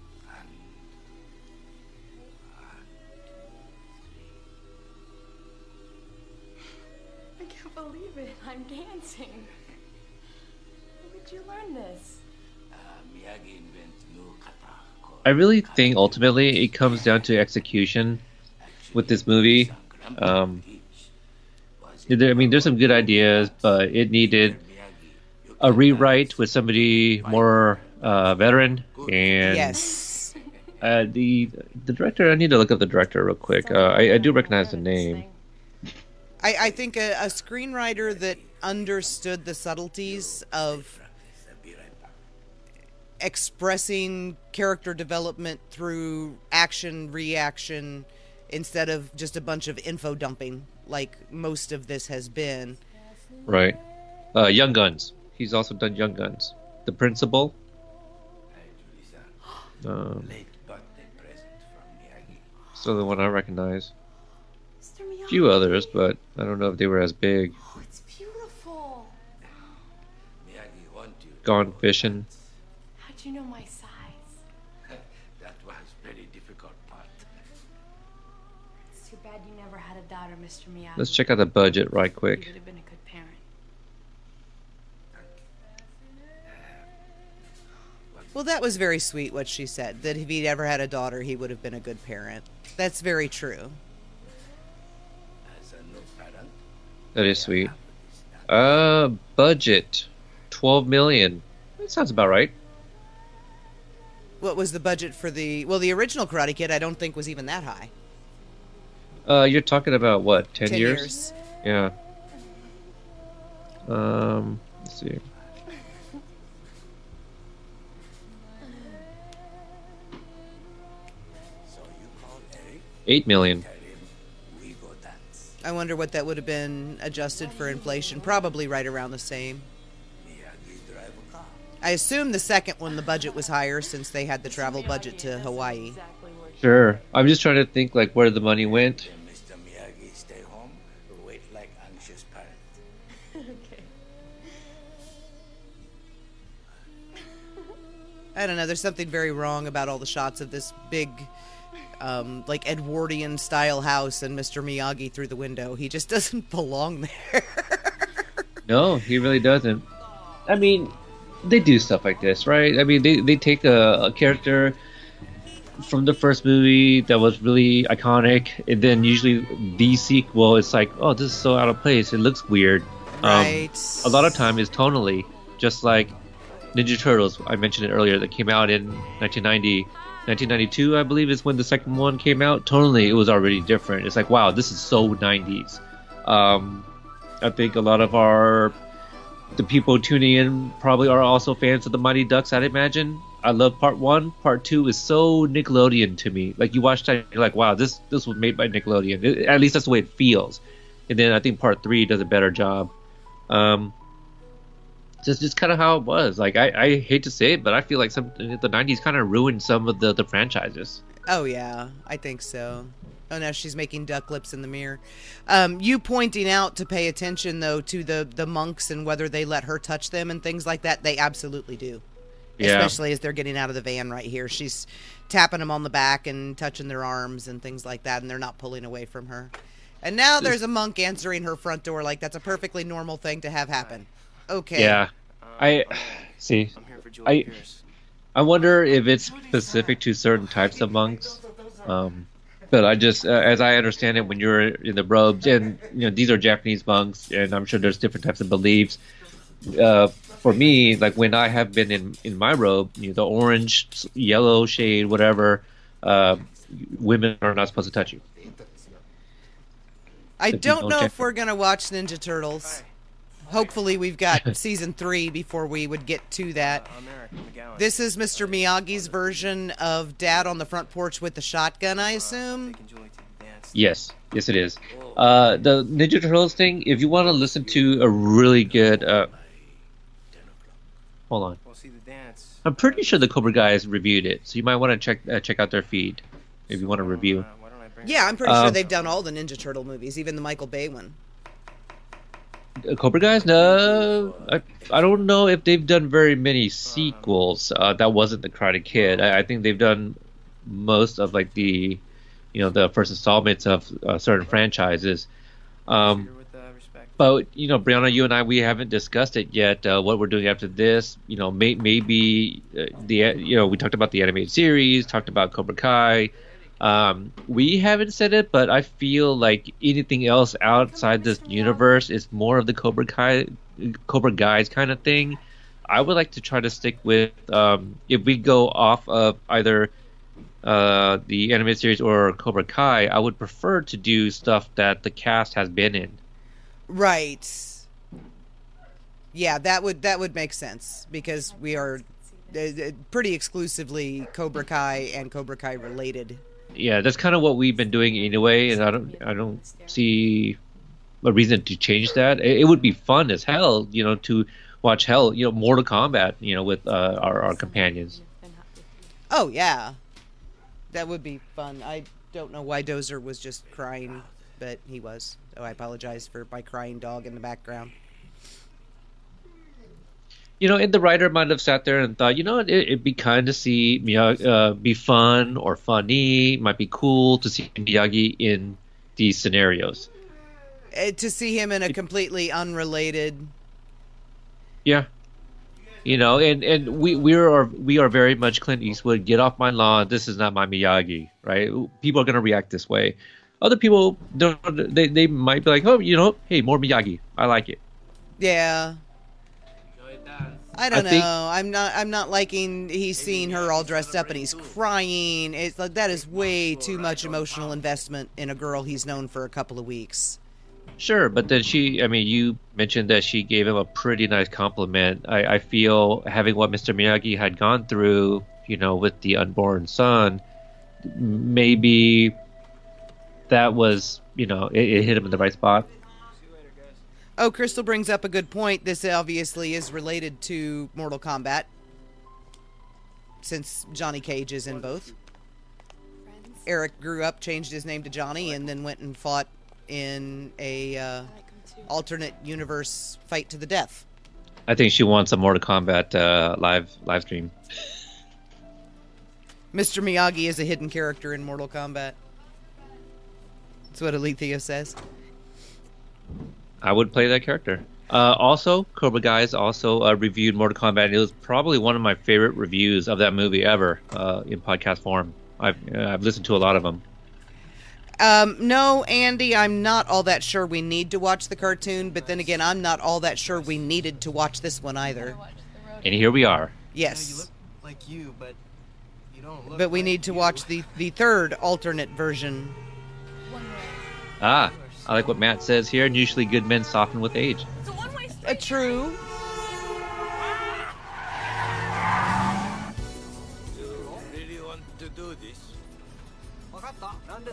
I'm dancing. Where did you learn this? I really think ultimately it comes down to execution with this movie. There's some good ideas, but it needed a rewrite with somebody more veteran. And yes. The director, I need to look up the director real quick. I do recognize the name. I think a screenwriter that understood the subtleties of expressing character development through action, reaction, instead of just a bunch of info dumping, like most of this has been. Right. Young Guns. He's also done Young Guns. The Principal. So the one I recognize. Few others, but I don't know if they were as big. Oh, it's beautiful. Gone Fishing. How'd you know my size? That was a very difficult part. It's too bad you never had a daughter, Mr. Miyagi. Let's check out the budget right quick. You would have been a good parent. Well, that was very sweet what she said, that if he'd ever had a daughter, he would have been a good parent. That's very true. That is sweet. Budget, $12 million. That sounds about right. What was the budget for the original Karate Kid? I don't think was even that high. You're talking about what? 10 years? Yeah. Let's see. $8 million. I wonder what that would have been adjusted for inflation. Probably right around the same. I assume the second one, the budget was higher since they had the travel budget to Hawaii. Sure. I'm just trying to think like where the money went. Mr. Miyagi, stay home, wait like anxious parent. Okay. I don't know. There's something very wrong about all the shots of this big... like Edwardian style house and Mr. Miyagi through the window. He just doesn't belong there. No, he really doesn't. I mean, they do stuff like this, right? I mean, they take a character from the first movie that was really iconic, and then usually the sequel is like, oh, this is so out of place. It looks weird. Right. A lot of time is tonally, just like Ninja Turtles, I mentioned it earlier, that came out in 1990. 1992, I believe, is when the second one came out. Totally, it was already different. It's like, wow, this is so 90s. I think a lot of the people tuning in probably are also fans of the Mighty Ducks, I'd imagine. I love part one. Part two is so Nickelodeon to me. Like, you watch that, you're like, wow, this was made by Nickelodeon. At least that's the way it feels. And then I think part three does a better job. It's just kind of how it was. Like, I hate to say it, but I feel like the 90s kind of ruined some of the franchises. Oh, yeah. I think so. Oh, no, she's making duck lips in the mirror. You pointing out to pay attention, though, to the monks and whether they let her touch them and things like that, they absolutely do. Yeah. Especially as they're getting out of the van right here. She's tapping them on the back and touching their arms and things like that, and they're not pulling away from her. And now there's a monk answering her front door like that's a perfectly normal thing to have happen. Okay. Yeah, I see. I wonder if it's specific to certain types of monks, but I just, as I understand it, when you're in the robes, and you know these are Japanese monks, and I'm sure there's different types of beliefs. For me, like when I have been in my robe, you know, the orange, yellow shade, whatever, women are not supposed to touch you. I don't know if we're gonna watch Ninja Turtles. Hopefully we've got season 3 before we would get to that. This is Mr. Miyagi's version of Dad on the front porch with the shotgun, I assume? Yes. Yes, it is. The Ninja Turtles thing, if you want to listen to a really good... hold on. I'm pretty sure the Cobra guys reviewed it, so you might want to check out their feed if you want to review. Yeah, I'm pretty sure they've done all the Ninja Turtle movies, even the Michael Bay one. Cobra Guys? No. I don't know if they've done very many sequels. That wasn't the Karate Kid. I think they've done most of like the first installments of certain franchises. But you know, Brianna, you and I, we haven't discussed it yet. What we're doing after this, you know, maybe we talked about the animated series, talked about Cobra Kai. We haven't said it, but I feel like anything else outside this universe is more of the Cobra Guys kind of thing. I would like to try to stick with if we go off of either the animated series or Cobra Kai, I would prefer to do stuff that the cast has been in. Right. Yeah, that would make sense because we are pretty exclusively Cobra Kai and Cobra Kai related. Yeah, that's kind of what we've been doing anyway, and I don't see a reason to change that. It would be fun as hell, you know, to watch Mortal Kombat, you know, with our companions. Oh yeah, that would be fun. I don't know why Dozer was just crying, but he was. So I apologize for my crying dog in the background. You know, and the writer might have sat there and thought, you know, it'd be kind to see Miyagi, be fun or funny. Might be cool to see Miyagi in these scenarios. To see him in a completely unrelated. Yeah, you know, and we are very much Clint Eastwood. Get off my lawn. This is not my Miyagi, right? People are gonna react this way. Other people don't. They might be like, oh, you know, hey, more Miyagi. I like it. Yeah. I don't know. I'm not liking he's seeing her all dressed up and he's crying. It's like that is way too much emotional investment in a girl he's known for a couple of weeks. Sure, but then you mentioned that she gave him a pretty nice compliment. I feel having what Mr. Miyagi had gone through, you know, with the unborn son, maybe that was, you know, it hit him in the right spot. Oh, Crystal brings up a good point. This obviously is related to Mortal Kombat, since Johnny Cage is in both. Eric grew up, changed his name to Johnny, and then went and fought in a alternate universe fight to the death. I think she wants a Mortal Kombat live stream. Mr. Miyagi is a hidden character in Mortal Kombat. That's what Alethea says. I would play that character. Also, Cobra Guys also reviewed Mortal Kombat. It was probably one of my favorite reviews of that movie ever in podcast form. I've listened to a lot of them. No, Andy, I'm not all that sure we need to watch the cartoon. But then again, I'm not all that sure we needed to watch this one either. And here we are. Yes. You look like you, but you don't look. But we need to watch the third alternate version. Ah, I like what Matt says here. Usually good men soften with age. It's a one-way street. True.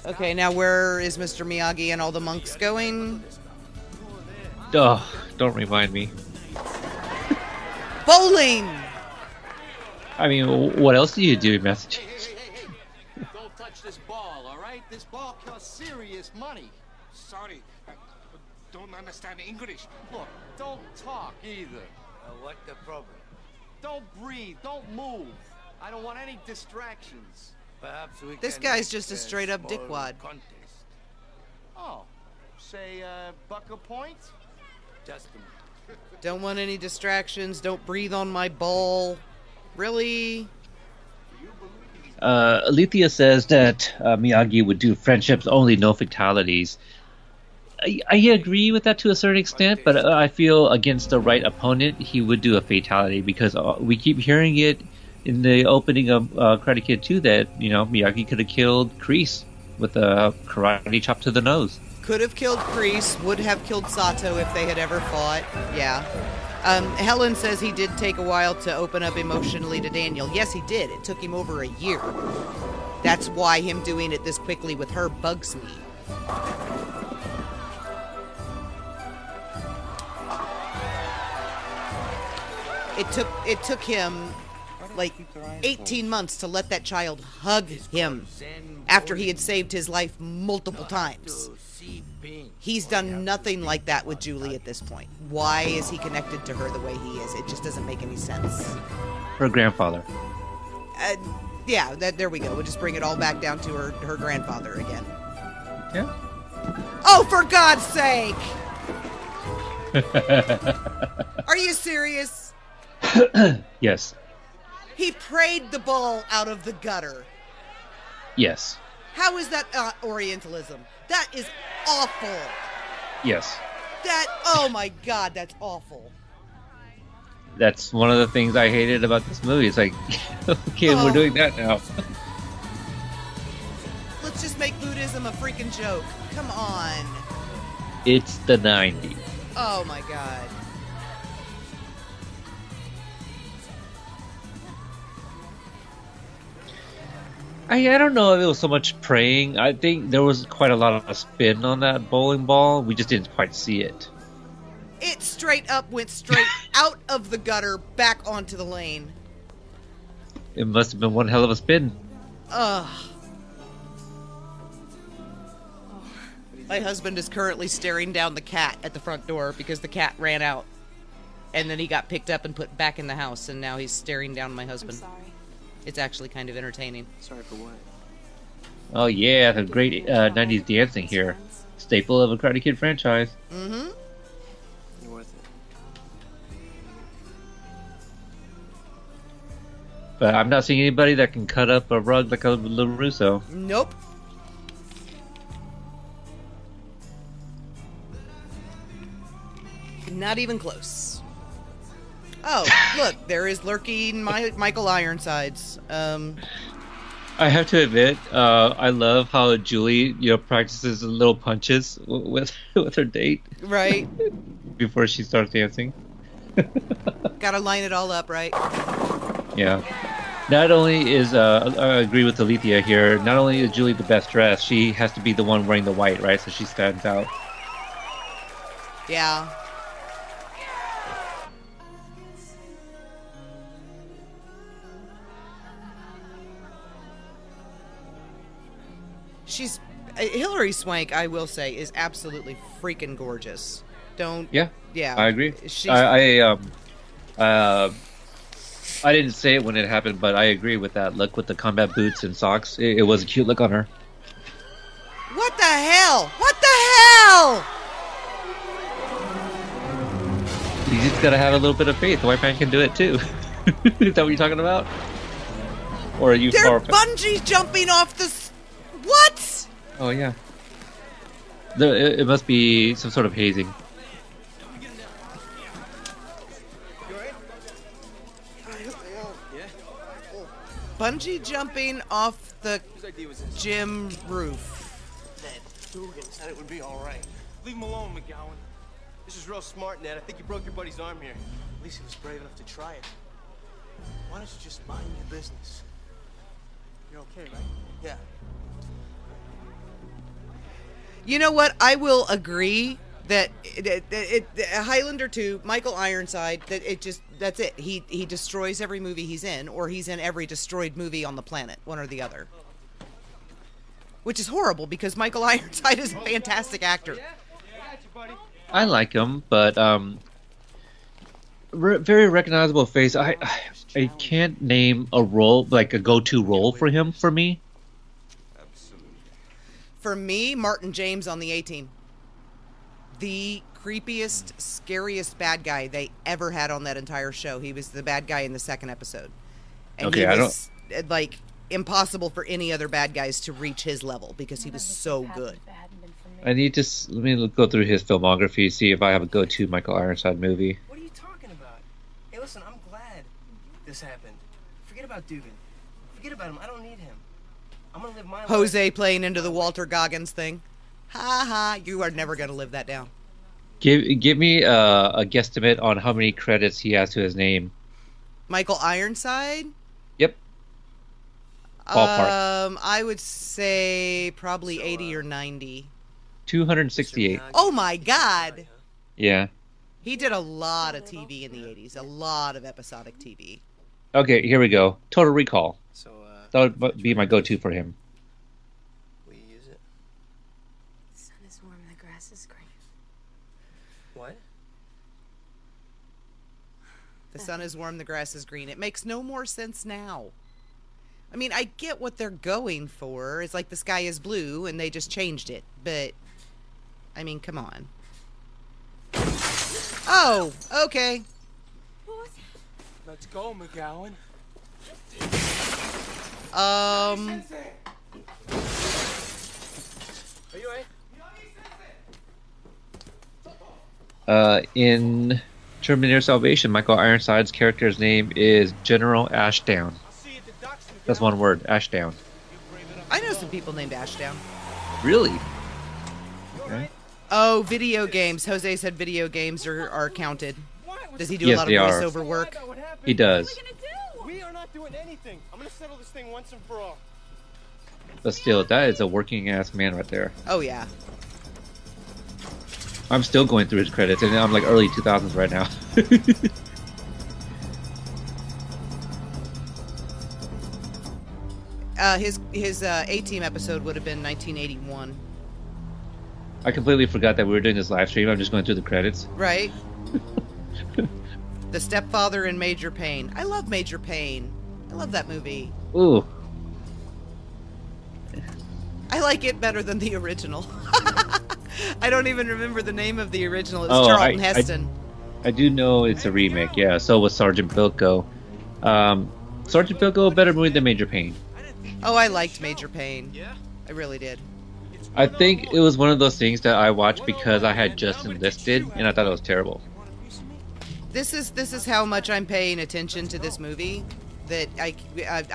Okay, now where is Mr. Miyagi and all the monks going? Oh, don't remind me. Bowling! I mean, what else do you do, Massachusetts? Hey, don't touch this ball, all right? This ball costs serious money. Sorry, I don't understand English. Look, don't talk either. What the problem? Don't breathe, don't move. I don't want any distractions. This guy's just a straight-up dickwad. Contest. Oh, say, buck a point? Just a minute. Don't want any distractions. Don't breathe on my ball. Really? Alethea says that Miyagi would do friendships only, no fatalities. I agree with that to a certain extent, but I feel against the right opponent, he would do a fatality because we keep hearing it. In the opening of Karate Kid 2, that, you know, Miyagi could have killed Kreese with a karate chop to the nose. Could have killed Kreese, would have killed Sato if they had ever fought. Yeah. Helen says he did take a while to open up emotionally to Daniel. Yes, he did. It took him over a year. That's why him doing it this quickly with her bugs me. It took him like 18 months to let that child hug him after he had saved his life multiple times. He's done nothing like that with Julie at this point. Why is he connected to her the way he is? It just doesn't make any sense. Her grandfather. Yeah, there we go. We'll just bring it all back down to her grandfather again. Yeah. Oh, for God's sake! Are you serious? Yes. He prayed the ball out of the gutter. Yes. How is that Orientalism? That is awful. Yes. That, oh my God, that's awful. That's one of the things I hated about this movie. It's like, okay, we're doing that now. Let's just make Buddhism a freaking joke. Come on. It's the 90s. Oh my God. I don't know if it was so much praying. I think there was quite a lot of spin on that bowling ball. We just didn't quite see it. It straight up went straight out of the gutter, back onto the lane. It must have been one hell of a spin. Ugh. My husband is currently staring down the cat at the front door because the cat ran out. And then he got picked up and put back in the house, and now he's staring down my husband. I'm sorry. It's actually kind of entertaining. Sorry for what? Oh yeah, the great 90s dancing here. Staple of a Karate Kid franchise. Mm-hmm. You're worth it. But I'm not seeing anybody that can cut up a rug like a little Russo. Nope. Not even close. Oh, look, there is lurking Michael Ironsides. I have to admit, I love how Julie, you know, practices little punches with her date. Right. Before she starts dancing. Gotta line it all up, right? Yeah. Not only is, I agree with Alethea here, not only is Julie the best dressed, she has to be the one wearing the white, right? So she stands out. Yeah. Hilary Swank, I will say, is absolutely freaking gorgeous. Yeah, I agree. I didn't say it when it happened, but I agree with that look with the combat boots and socks. It was a cute look on her. What the hell? What the hell? You just gotta have a little bit of faith. The white man can do it too. Is that what you're talking about? Or are you? They're bungee jumping off the. What? Oh, yeah. It must be some sort of hazing. bungee jumping off the gym roof. Ned, Dugan said it would be all right. Leave him alone, McGowan. This is real smart, Ned. I think you broke your buddy's arm here. At least he was brave enough to try it. Why don't you just mind your business? You're okay, right? Yeah. You know what? I will agree that Highlander 2, Michael Ironside, that's it. He destroys every movie he's in, or he's in every destroyed movie on the planet, one or the other. Which is horrible because Michael Ironside is a fantastic actor. I like him, but very recognizable face. I can't name a role, like a go-to role for him for me. For me, Martin James on the A-Team. The creepiest, scariest bad guy they ever had on that entire show. He was the bad guy in the second episode. And okay, he was, like, impossible for any other bad guys to reach his level because he was so good. I need to... Let me go through his filmography, see if I have a go-to Michael Ironside movie. What are you talking about? Hey, listen, I'm glad this happened. Forget about Dugan. Forget about him. I don't need him. I'm gonna live my Jose life. Playing into the Walter Goggins thing. Ha ha, you are never going to live that down. Give me a guesstimate on how many credits he has to his name. Michael Ironside? Yep. Ballpark. I would say probably 80 or 90. 268. Oh my God. Yeah. He did a lot of TV in the 80s, a lot of episodic TV. Okay, here we go. Total Recall. That would be my go-to for him. Will you use it? The sun is warm, the grass is green. What? The sun is warm, the grass is green. It makes no more sense now. I mean, I get what they're going for. It's like the sky is blue, and they just changed it. But, I mean, come on. Oh, okay. Let's go, McGowan. In Terminator Salvation, Michael Ironside's character's name is General Ashdown. That's one word, Ashdown. I know some people named Ashdown. Really? Okay. Oh, video games. Jose said video games are counted. Does he do a lot of voiceover work? He does. Doing anything. I'm gonna settle this thing once and for all. But still, that is a working ass man right there. Oh yeah. I'm still going through his credits, and I'm like early 2000s right now. His A-Team episode would have been 1981. I completely forgot that we were doing this live stream. I'm just going through the credits. Right. The stepfather in Major Payne. I love Major Payne. I love that movie. Ooh. I like it better than the original. I don't even remember the name of the original. It was Charlton Heston. I do know it's a remake, yeah. So was Sergeant Bilko. Sergeant Bilko, a better movie than Major Payne. Oh, I liked Major Payne. Yeah, I really did. I think it was one of those things that I watched because I had just enlisted, and I thought it was terrible. This is how much I'm paying attention to this movie, that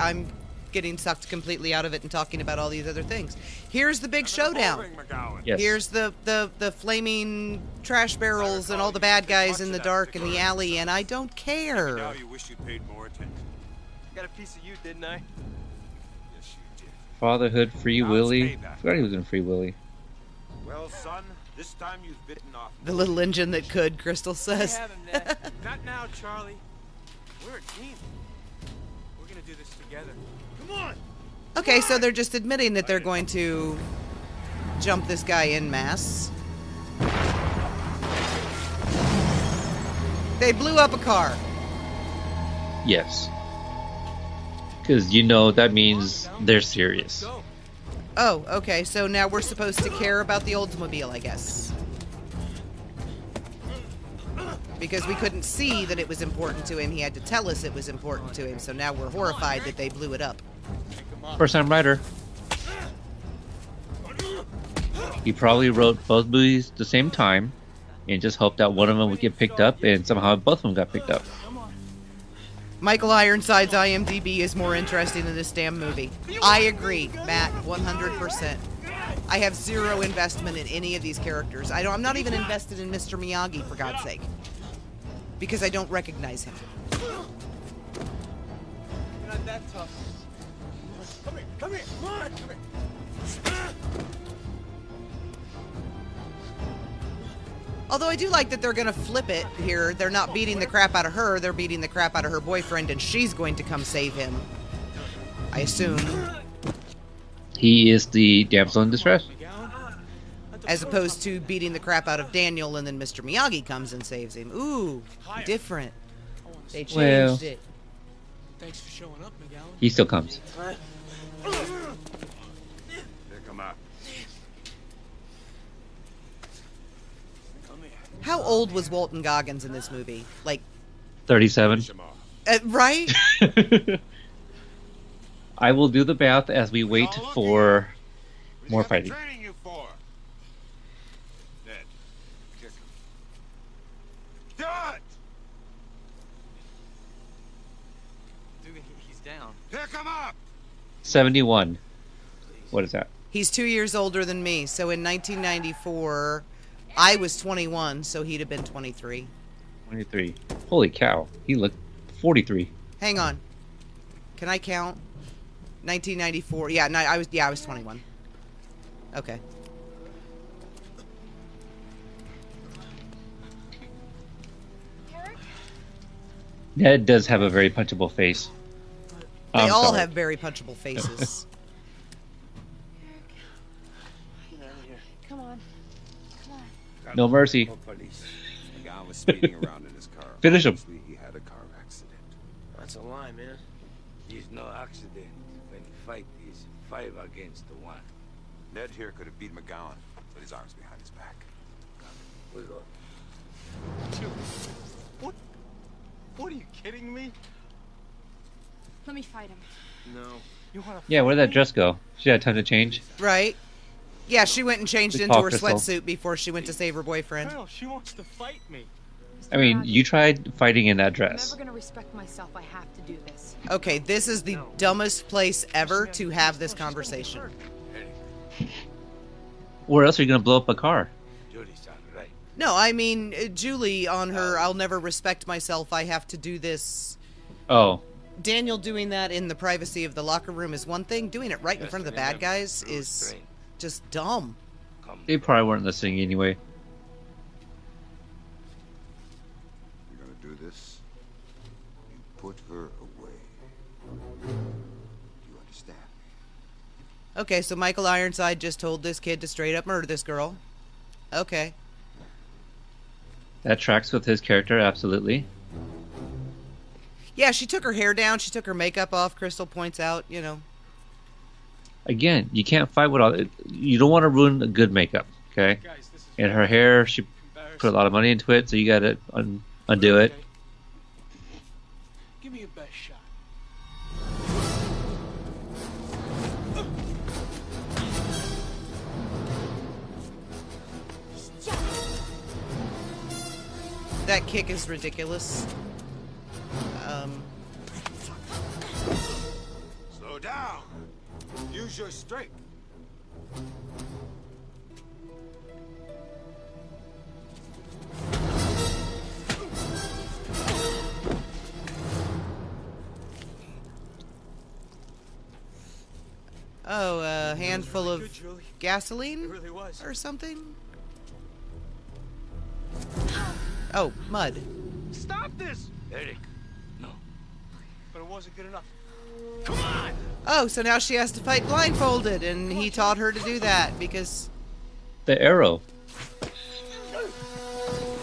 I'm getting sucked completely out of it and talking about all these other things. Here's the big showdown. Yes. Here's the flaming trash barrels and all the bad guys in the dark in the alley, and I don't care. Now you wish you'd paid more attention. Got a piece of you, didn't I? Yes, you did. Fatherhood, Free Willy. I forgot he was in Free Willy. Well, son. This time you've bitten off. The little engine that could, Crystal says. Not now, Charlie. We're a team. We're going to do this together. Come on! Okay, so they're just admitting that they're going to jump this guy en masse. They blew up a car. Yes. Because, you know, that means they're serious. Oh, okay, so now we're supposed to care about the Oldsmobile, I guess. Because we couldn't see that it was important to him. He had to tell us it was important to him, so now we're horrified that they blew it up. First-time writer. He probably wrote both movies at the same time and just hoped that one of them would get picked up, and somehow both of them got picked up. Michael Ironside's IMDb is more interesting than this damn movie. I agree, Matt, 100%. I have zero investment in any of these characters. I'm not even invested in Mr. Miyagi, for God's sake, because I don't recognize him. Not that tough. Come here, come here, come on, come here. Although I do like that they're going to flip it here. They're not beating the crap out of her. They're beating the crap out of her boyfriend, and she's going to come save him, I assume. He is the damsel in distress. As opposed to beating the crap out of Daniel, and then Mr. Miyagi comes and saves him. Ooh, different. They changed it. Thanks for showing up, Miguel. He still comes. How old was Walton Goggins in this movie? Like 37. Right? I will do the bath as we wait for more fighting. Dude, he's down. Pick him up. 71. What is that? He's 2 years older than me. So in 1994, I was 21, so he'd have been 23. 23. Holy cow. He looked 43. Hang on. Can I count? 1994. Yeah, no, I was 21. Okay. Ned does have a very punchable face. They all have very punchable faces. No mercy. A guy was speeding around in his car. Finish him. He had a car accident. That's a lie, man. There's no accident when the fight is 5 against 1. Ned here could have beat McGowan, but his arms behind his back. What? What are you kidding me? Let me fight him. No. You want to? Yeah. Where did that dress go? She had time to change. Right. Yeah, she went and changed into her sweatsuit before she went to save her boyfriend. Girl, she wants to fight me. I mean, you tried fighting in that dress. I'm never going to respect myself. I have to do this. Okay, this is the dumbest place ever to have this conversation. Where else are you going to blow up a car? No, I mean, Julie on her, I'll never respect myself. I have to do this. Oh. Daniel doing that in the privacy of the locker room is one thing. Doing it right in front of the bad guys is... just dumb. They probably weren't listening anyway. You're gonna do this? You put her away. You understand? Okay, so Michael Ironside just told this kid to straight up murder this girl. Okay. That tracks with his character, absolutely. Yeah, she took her hair down, she took her makeup off, Crystal points out, you know. Again, you can't fight with all... You don't want to ruin a good makeup, okay? And her hair, she put a lot of money into it, so you got to undo it. Give me your best shot. That kick is ridiculous. Slow down! Use your strength. Oh, a handful of gasoline or something? Oh, mud. Stop this! Eric, no. But it wasn't good enough. Come on! Oh, so now she has to fight blindfolded, and he taught her to do that because... The arrow.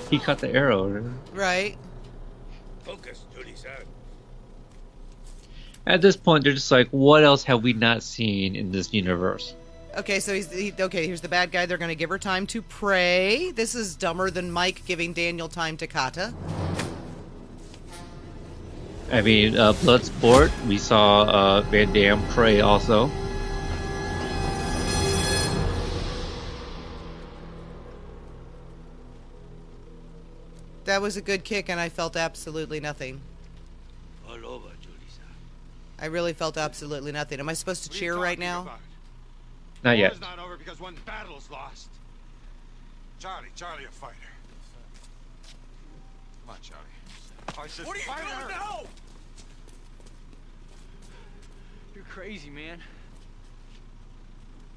He caught the arrow. Right. Focus, duties out. At this point, they're just like, what else have we not seen in this universe? Okay, so here's the bad guy. They're going to give her time to pray. This is dumber than Mike giving Daniel time to kata. I mean, Bloodsport, we saw Van Damme pray also. That was a good kick, and I felt absolutely nothing. All all over, Judy-san. I really felt absolutely nothing. Am I supposed to cheer right now? Not yet. War's not over because one battle's lost. Charlie, a fighter. Come on, Charlie. I said, what are you doing now? You're crazy, man.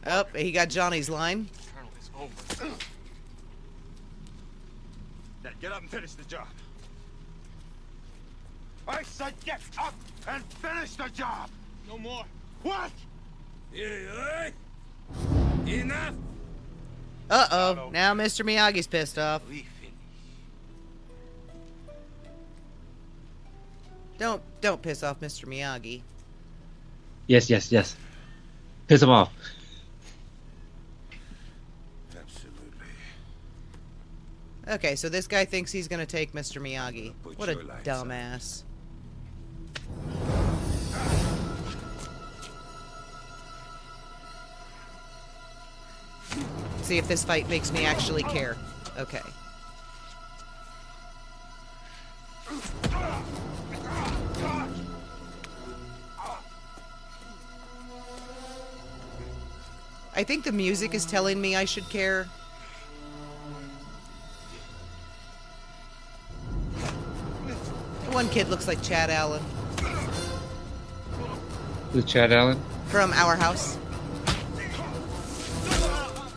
Oh, he got Johnny's line. Colonel is over. Now get up and finish the job. I said get up and finish the job! No more. What? Yeah, enough! Uh-oh. Now Mr. Miyagi's pissed off. Don't piss off Mr. Miyagi. Yes. Piss him off. Absolutely. Okay, so this guy thinks he's gonna take Mr. Miyagi. What a dumbass. See if this fight makes me actually care. Okay. I think the music is telling me I should care. One kid looks like Chad Allen. Who's Chad Allen? From Our House.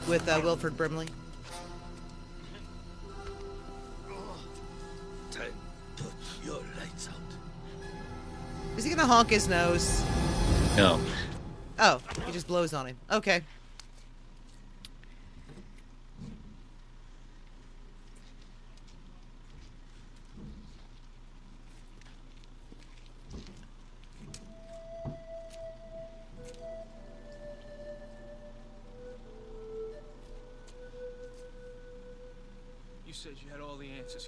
With Wilford Brimley. Time to put your lights out. Is he gonna honk his nose? No. Oh, he just blows on him. Okay.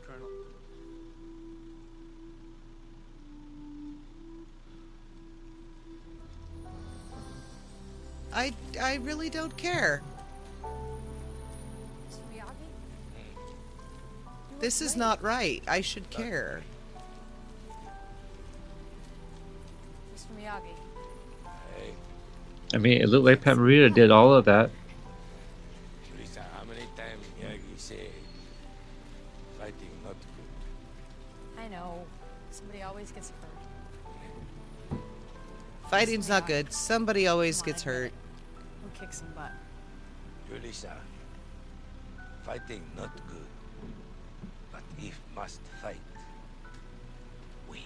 Colonel. I really don't care. This is not right. I should care. Mr. Miyagi. Hey. I mean, it looked like Pat Morita did all of that. How many times Miyagi say? Not good. I know. Somebody always gets hurt. Fighting's not good. Somebody always gets hurt. Who kicks some butt? Julissa. Fighting not good. But if must fight, we.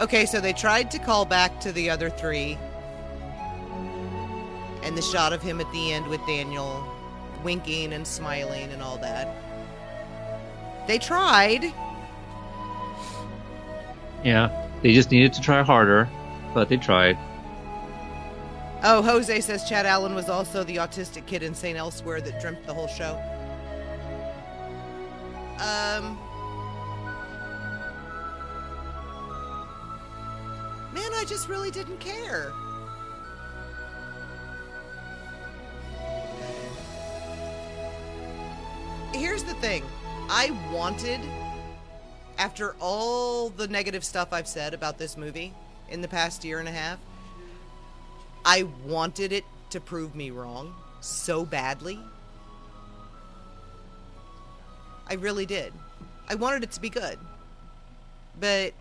Okay, so they tried to call back to the other three. And the shot of him at the end with Daniel winking and smiling and all that. They tried. Yeah, they just needed to try harder, but they tried. Oh, Jose says Chad Allen was also the autistic kid in St. Elsewhere that dreamt the whole show. Man, I just really didn't care. Here's the thing. I wanted, after all the negative stuff I've said about this movie in the past year and a half, I wanted it to prove me wrong so badly. I really did. I wanted it to be good. But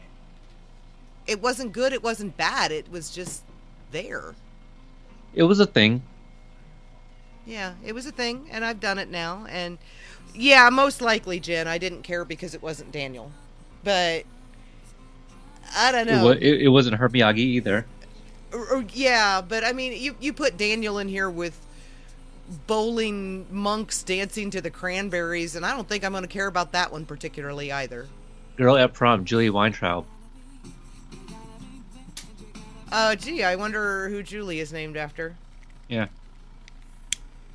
it wasn't good, it wasn't bad, it was just there. It was a thing. Yeah, it was a thing, and I've done it now. And yeah, most likely, Jen, I didn't care because it wasn't Daniel. But I don't know. It wasn't her Miyagi either. Yeah, but I mean, you put Daniel in here with bowling monks dancing to the Cranberries, and I don't think I'm going to care about that one particularly either. Girl at Prom, Julie Weintraub. Gee, I wonder who Julie is named after. Yeah.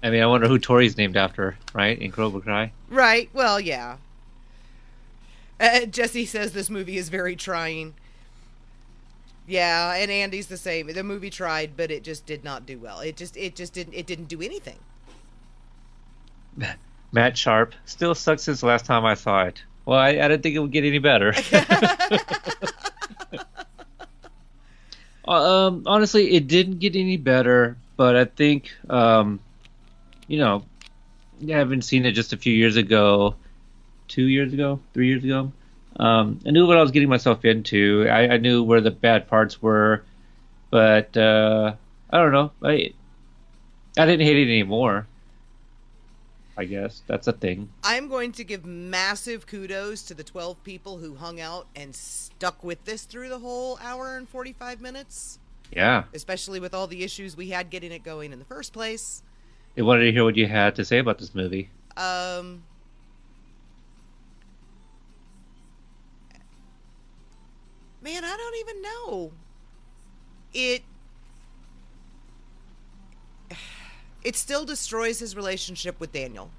I mean, I wonder who Tori's named after, right? In Cobra Kai? Right. Well, yeah. Jesse says this movie is very trying. Yeah, and Andy's the same. The movie tried, but it just did not do well. It just didn't do anything. Matt Sharp. Still sucks since last time I saw it. Well, I don't think it would get any better. Honestly, it didn't get any better, but I think, having seen it just a few years ago, 3 years ago, I knew what I was getting myself into. I knew where the bad parts were, but I don't know. I didn't hate it anymore. I guess that's a thing. I'm going to give massive kudos to the 12 people who hung out and stuck with this through the whole hour and 45 minutes. Yeah. Especially with all the issues we had getting it going in the first place. They wanted to hear what you had to say about this movie. Man, I don't even know. It still destroys his relationship with Daniel.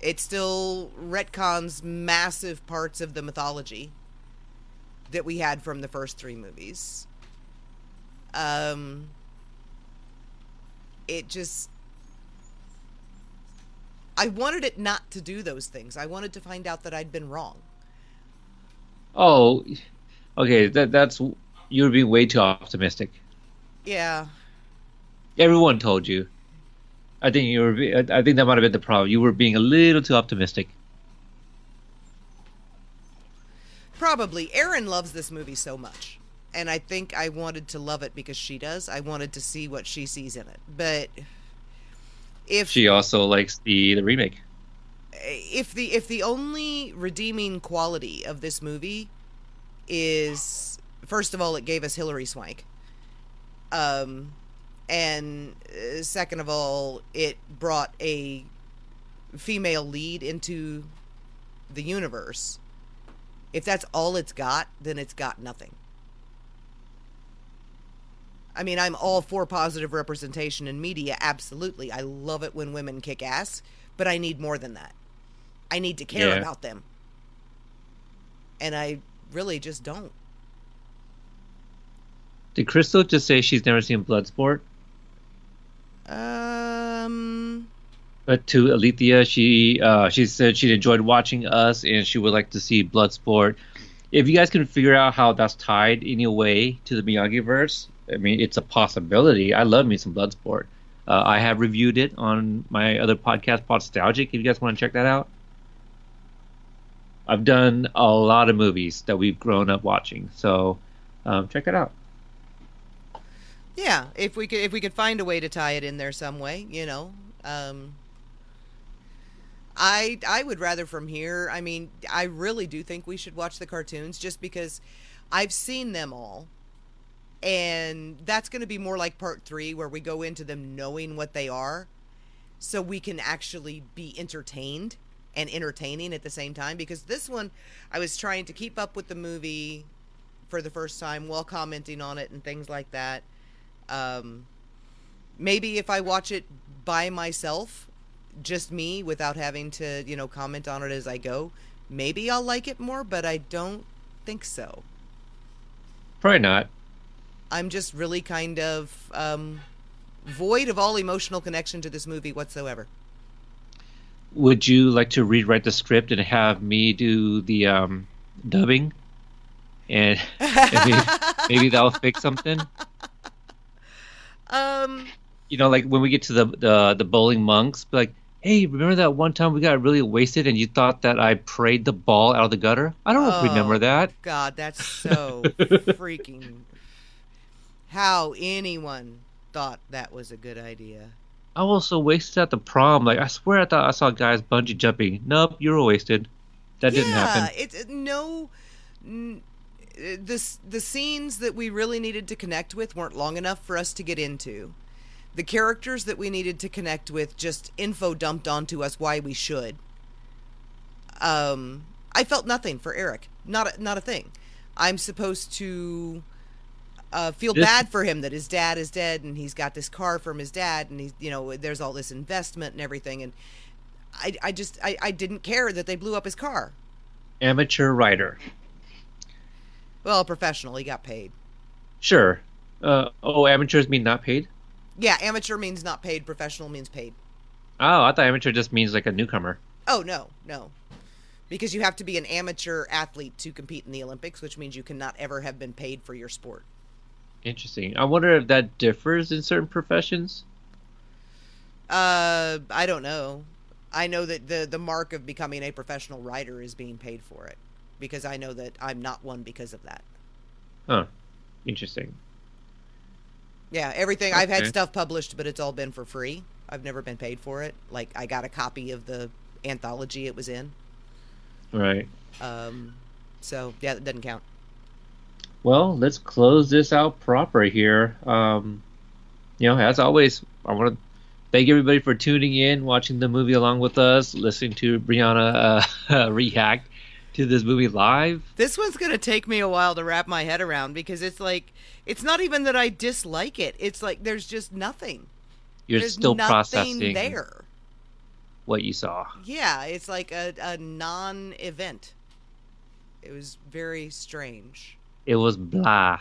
It still retcons massive parts of the mythology that we had from the first three movies. I wanted it not to do those things. I wanted to find out that I'd been wrong. Oh, okay. That's you were being way too optimistic. Yeah. Everyone told you. I think that might have been the problem. You were being a little too optimistic. Probably. Erin loves this movie so much, and I think I wanted to love it because she does. I wanted to see what she sees in it, but if she also likes the remake, if the only redeeming quality of this movie is, first of all, it gave us Hilary Swank. And second of all, it brought a female lead into the universe. If that's all it's got, then it's got nothing. I mean, I'm all for positive representation in media, absolutely. I love it when women kick ass, but I need more than that. I need to care about them. And I really just don't. Did Crystal just say she's never seen Bloodsport? But to Alethea, she said she'd enjoyed watching us and she would like to see Bloodsport. If you guys can figure out how that's tied any way to the Miyagi-verse, I mean, it's a possibility. I love me some Bloodsport. I have reviewed it on my other podcast, Podstalgic, if you guys want to check that out. I've done a lot of movies that we've grown up watching, so check it out. Yeah, if we could find a way to tie it in there some way, I would rather from here. I mean, I really do think we should watch the cartoons just because I've seen them all, and that's going to be more like part 3 where we go into them knowing what they are, so we can actually be entertained and entertaining at the same time. Because this one, I was trying to keep up with the movie for the first time while commenting on it and things like that. Maybe if I watch it by myself, just me, without having to, comment on it as I go, maybe I'll like it more, but I don't think so. Probably not. I'm just really kind of void of all emotional connection to this movie whatsoever. Would you like to rewrite the script and have me do the dubbing? And maybe that'll fix something. Like when we get to the bowling monks, be like, hey, remember that one time we got really wasted and you thought that I prayed the ball out of the gutter? I don't remember that. God, that's so freaking. How anyone thought that was a good idea. I was so wasted at the prom. Like, I swear I thought I saw guys bungee jumping. Nope, you were wasted. That didn't happen. The scenes that we really needed to connect with weren't long enough for us to get into. The characters that we needed to connect with, just info dumped onto us why we should. I felt nothing for Eric. Not a thing. I'm supposed to feel bad for him that his dad is dead and he's got this car from his dad and he's, there's all this investment and everything. And I didn't care that they blew up his car. Amateur writer. Well, professional. He got paid. Sure. Amateurs mean not paid? Yeah, amateur means not paid. Professional means paid. Oh, I thought amateur just means like a newcomer. Oh, no, no. Because you have to be an amateur athlete to compete in the Olympics, which means you cannot ever have been paid for your sport. Interesting. I wonder if that differs in certain professions. I don't know. I know that the mark of becoming a professional writer is being paid for it, because I know that I'm not one because of that. Huh. Interesting. Yeah, everything. Okay. I've had stuff published, but it's all been for free. I've never been paid for it. Like, I got a copy of the anthology it was in. Right. So, yeah, that doesn't count. Well, let's close this out proper here. You know, as always, I want to thank everybody for tuning in, watching the movie along with us, listening to Brianna react to this movie live. This one's going to take me a while to wrap my head around, because it's like, it's not even that I dislike it. It's like there's just nothing. There's still processing there what you saw. Yeah, it's like a non-event. It was very strange. It was blah.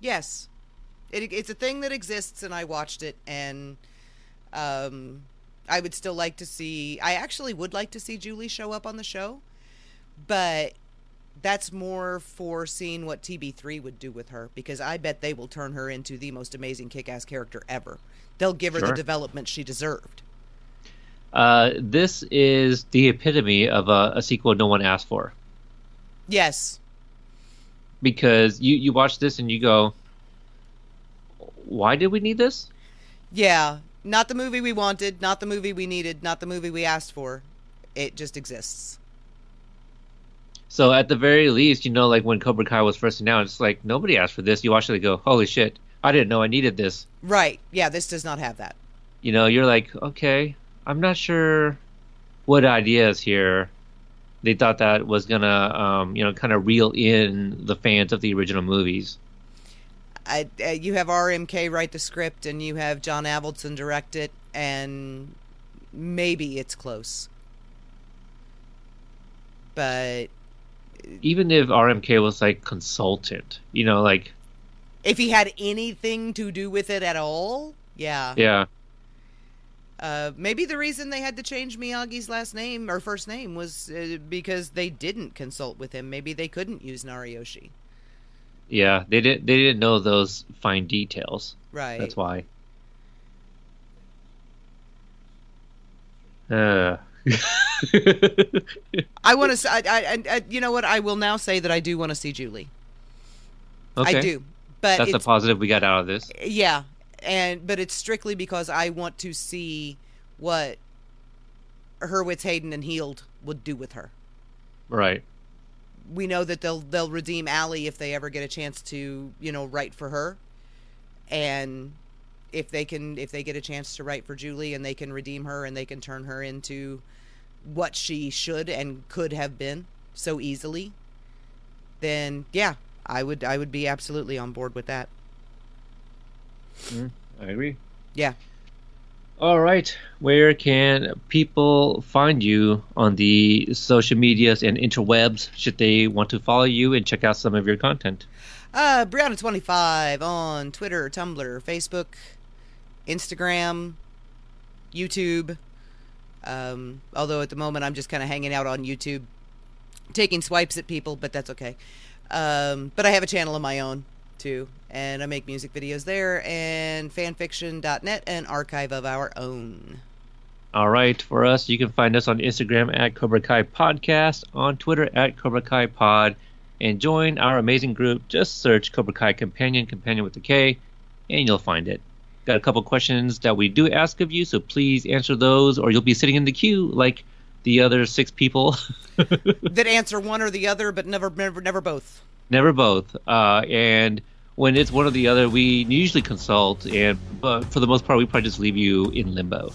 Yes. It's a thing that exists, and I watched it, and I would still like to see... I actually would like to see Julie show up on the show, but that's more for seeing what TB3 would do with her, because I bet they will turn her into the most amazing kick-ass character ever. They'll give her the development she deserved. This is the epitome of a sequel no one asked for. Yes. Because you watch this and you go, why did we need this? Yeah. Not the movie we wanted, not the movie we needed, not the movie we asked for. It just exists. So at the very least, you know, like when Cobra Kai was first announced, it's like nobody asked for this. You watch it and go, holy shit. I didn't know I needed this. Right. Yeah, this does not have that. You know, you're like, okay, I'm not sure what ideas here they thought that was going to, you know, kind of reel in the fans of the original movies. You have RMK write the script, and you have John Avildsen direct it, and maybe it's close. But... even if RMK was, like, consultant, you know, like... if he had anything to do with it at all, yeah. Yeah. Maybe the reason they had to change Miyagi's last name or first name was because they didn't consult with him. Maybe they couldn't use Nariyoshi. Yeah, they didn't know those fine details. Right. That's why. I want to. I you know what? I will now say that I do want to see Julie. Okay. I do. But that's the positive we got out of this. Yeah, but it's strictly because I want to see what Hurwitz, Hayden, and Heald would do with her. Right. We know that they'll redeem Allie if they ever get a chance to, you know, write for her, and if they get a chance to write for Julie and they can redeem her and they can turn her into what she should and could have been so easily, then yeah. I would be absolutely on board with that. I agree. Yeah. All right. Where can people find you on the social medias and interwebs should they want to follow you and check out some of your content? Brianna25 on Twitter, Tumblr, Facebook, Instagram, YouTube. Although at the moment I'm just kind of hanging out on YouTube, taking swipes at people, but that's okay. But I have a channel of my own too, and I make music videos there, and fanfiction.net, an archive of our own. All right. For us, you can find us on Instagram at Cobra Kai Podcast, on Twitter at Cobra Kai Pod, and join our amazing group. Just search Cobra Kai Companion with a K, and you'll find it. Got a couple questions that we do ask of you, so please answer those, or you'll be sitting in the queue like the other six people that answer one or the other, but never both. Never both. And when it's one or the other, we usually consult, and but for the most part, we probably just leave you in limbo.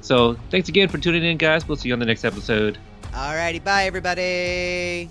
So thanks again for tuning in, guys. We'll see you on the next episode. All righty, bye, everybody.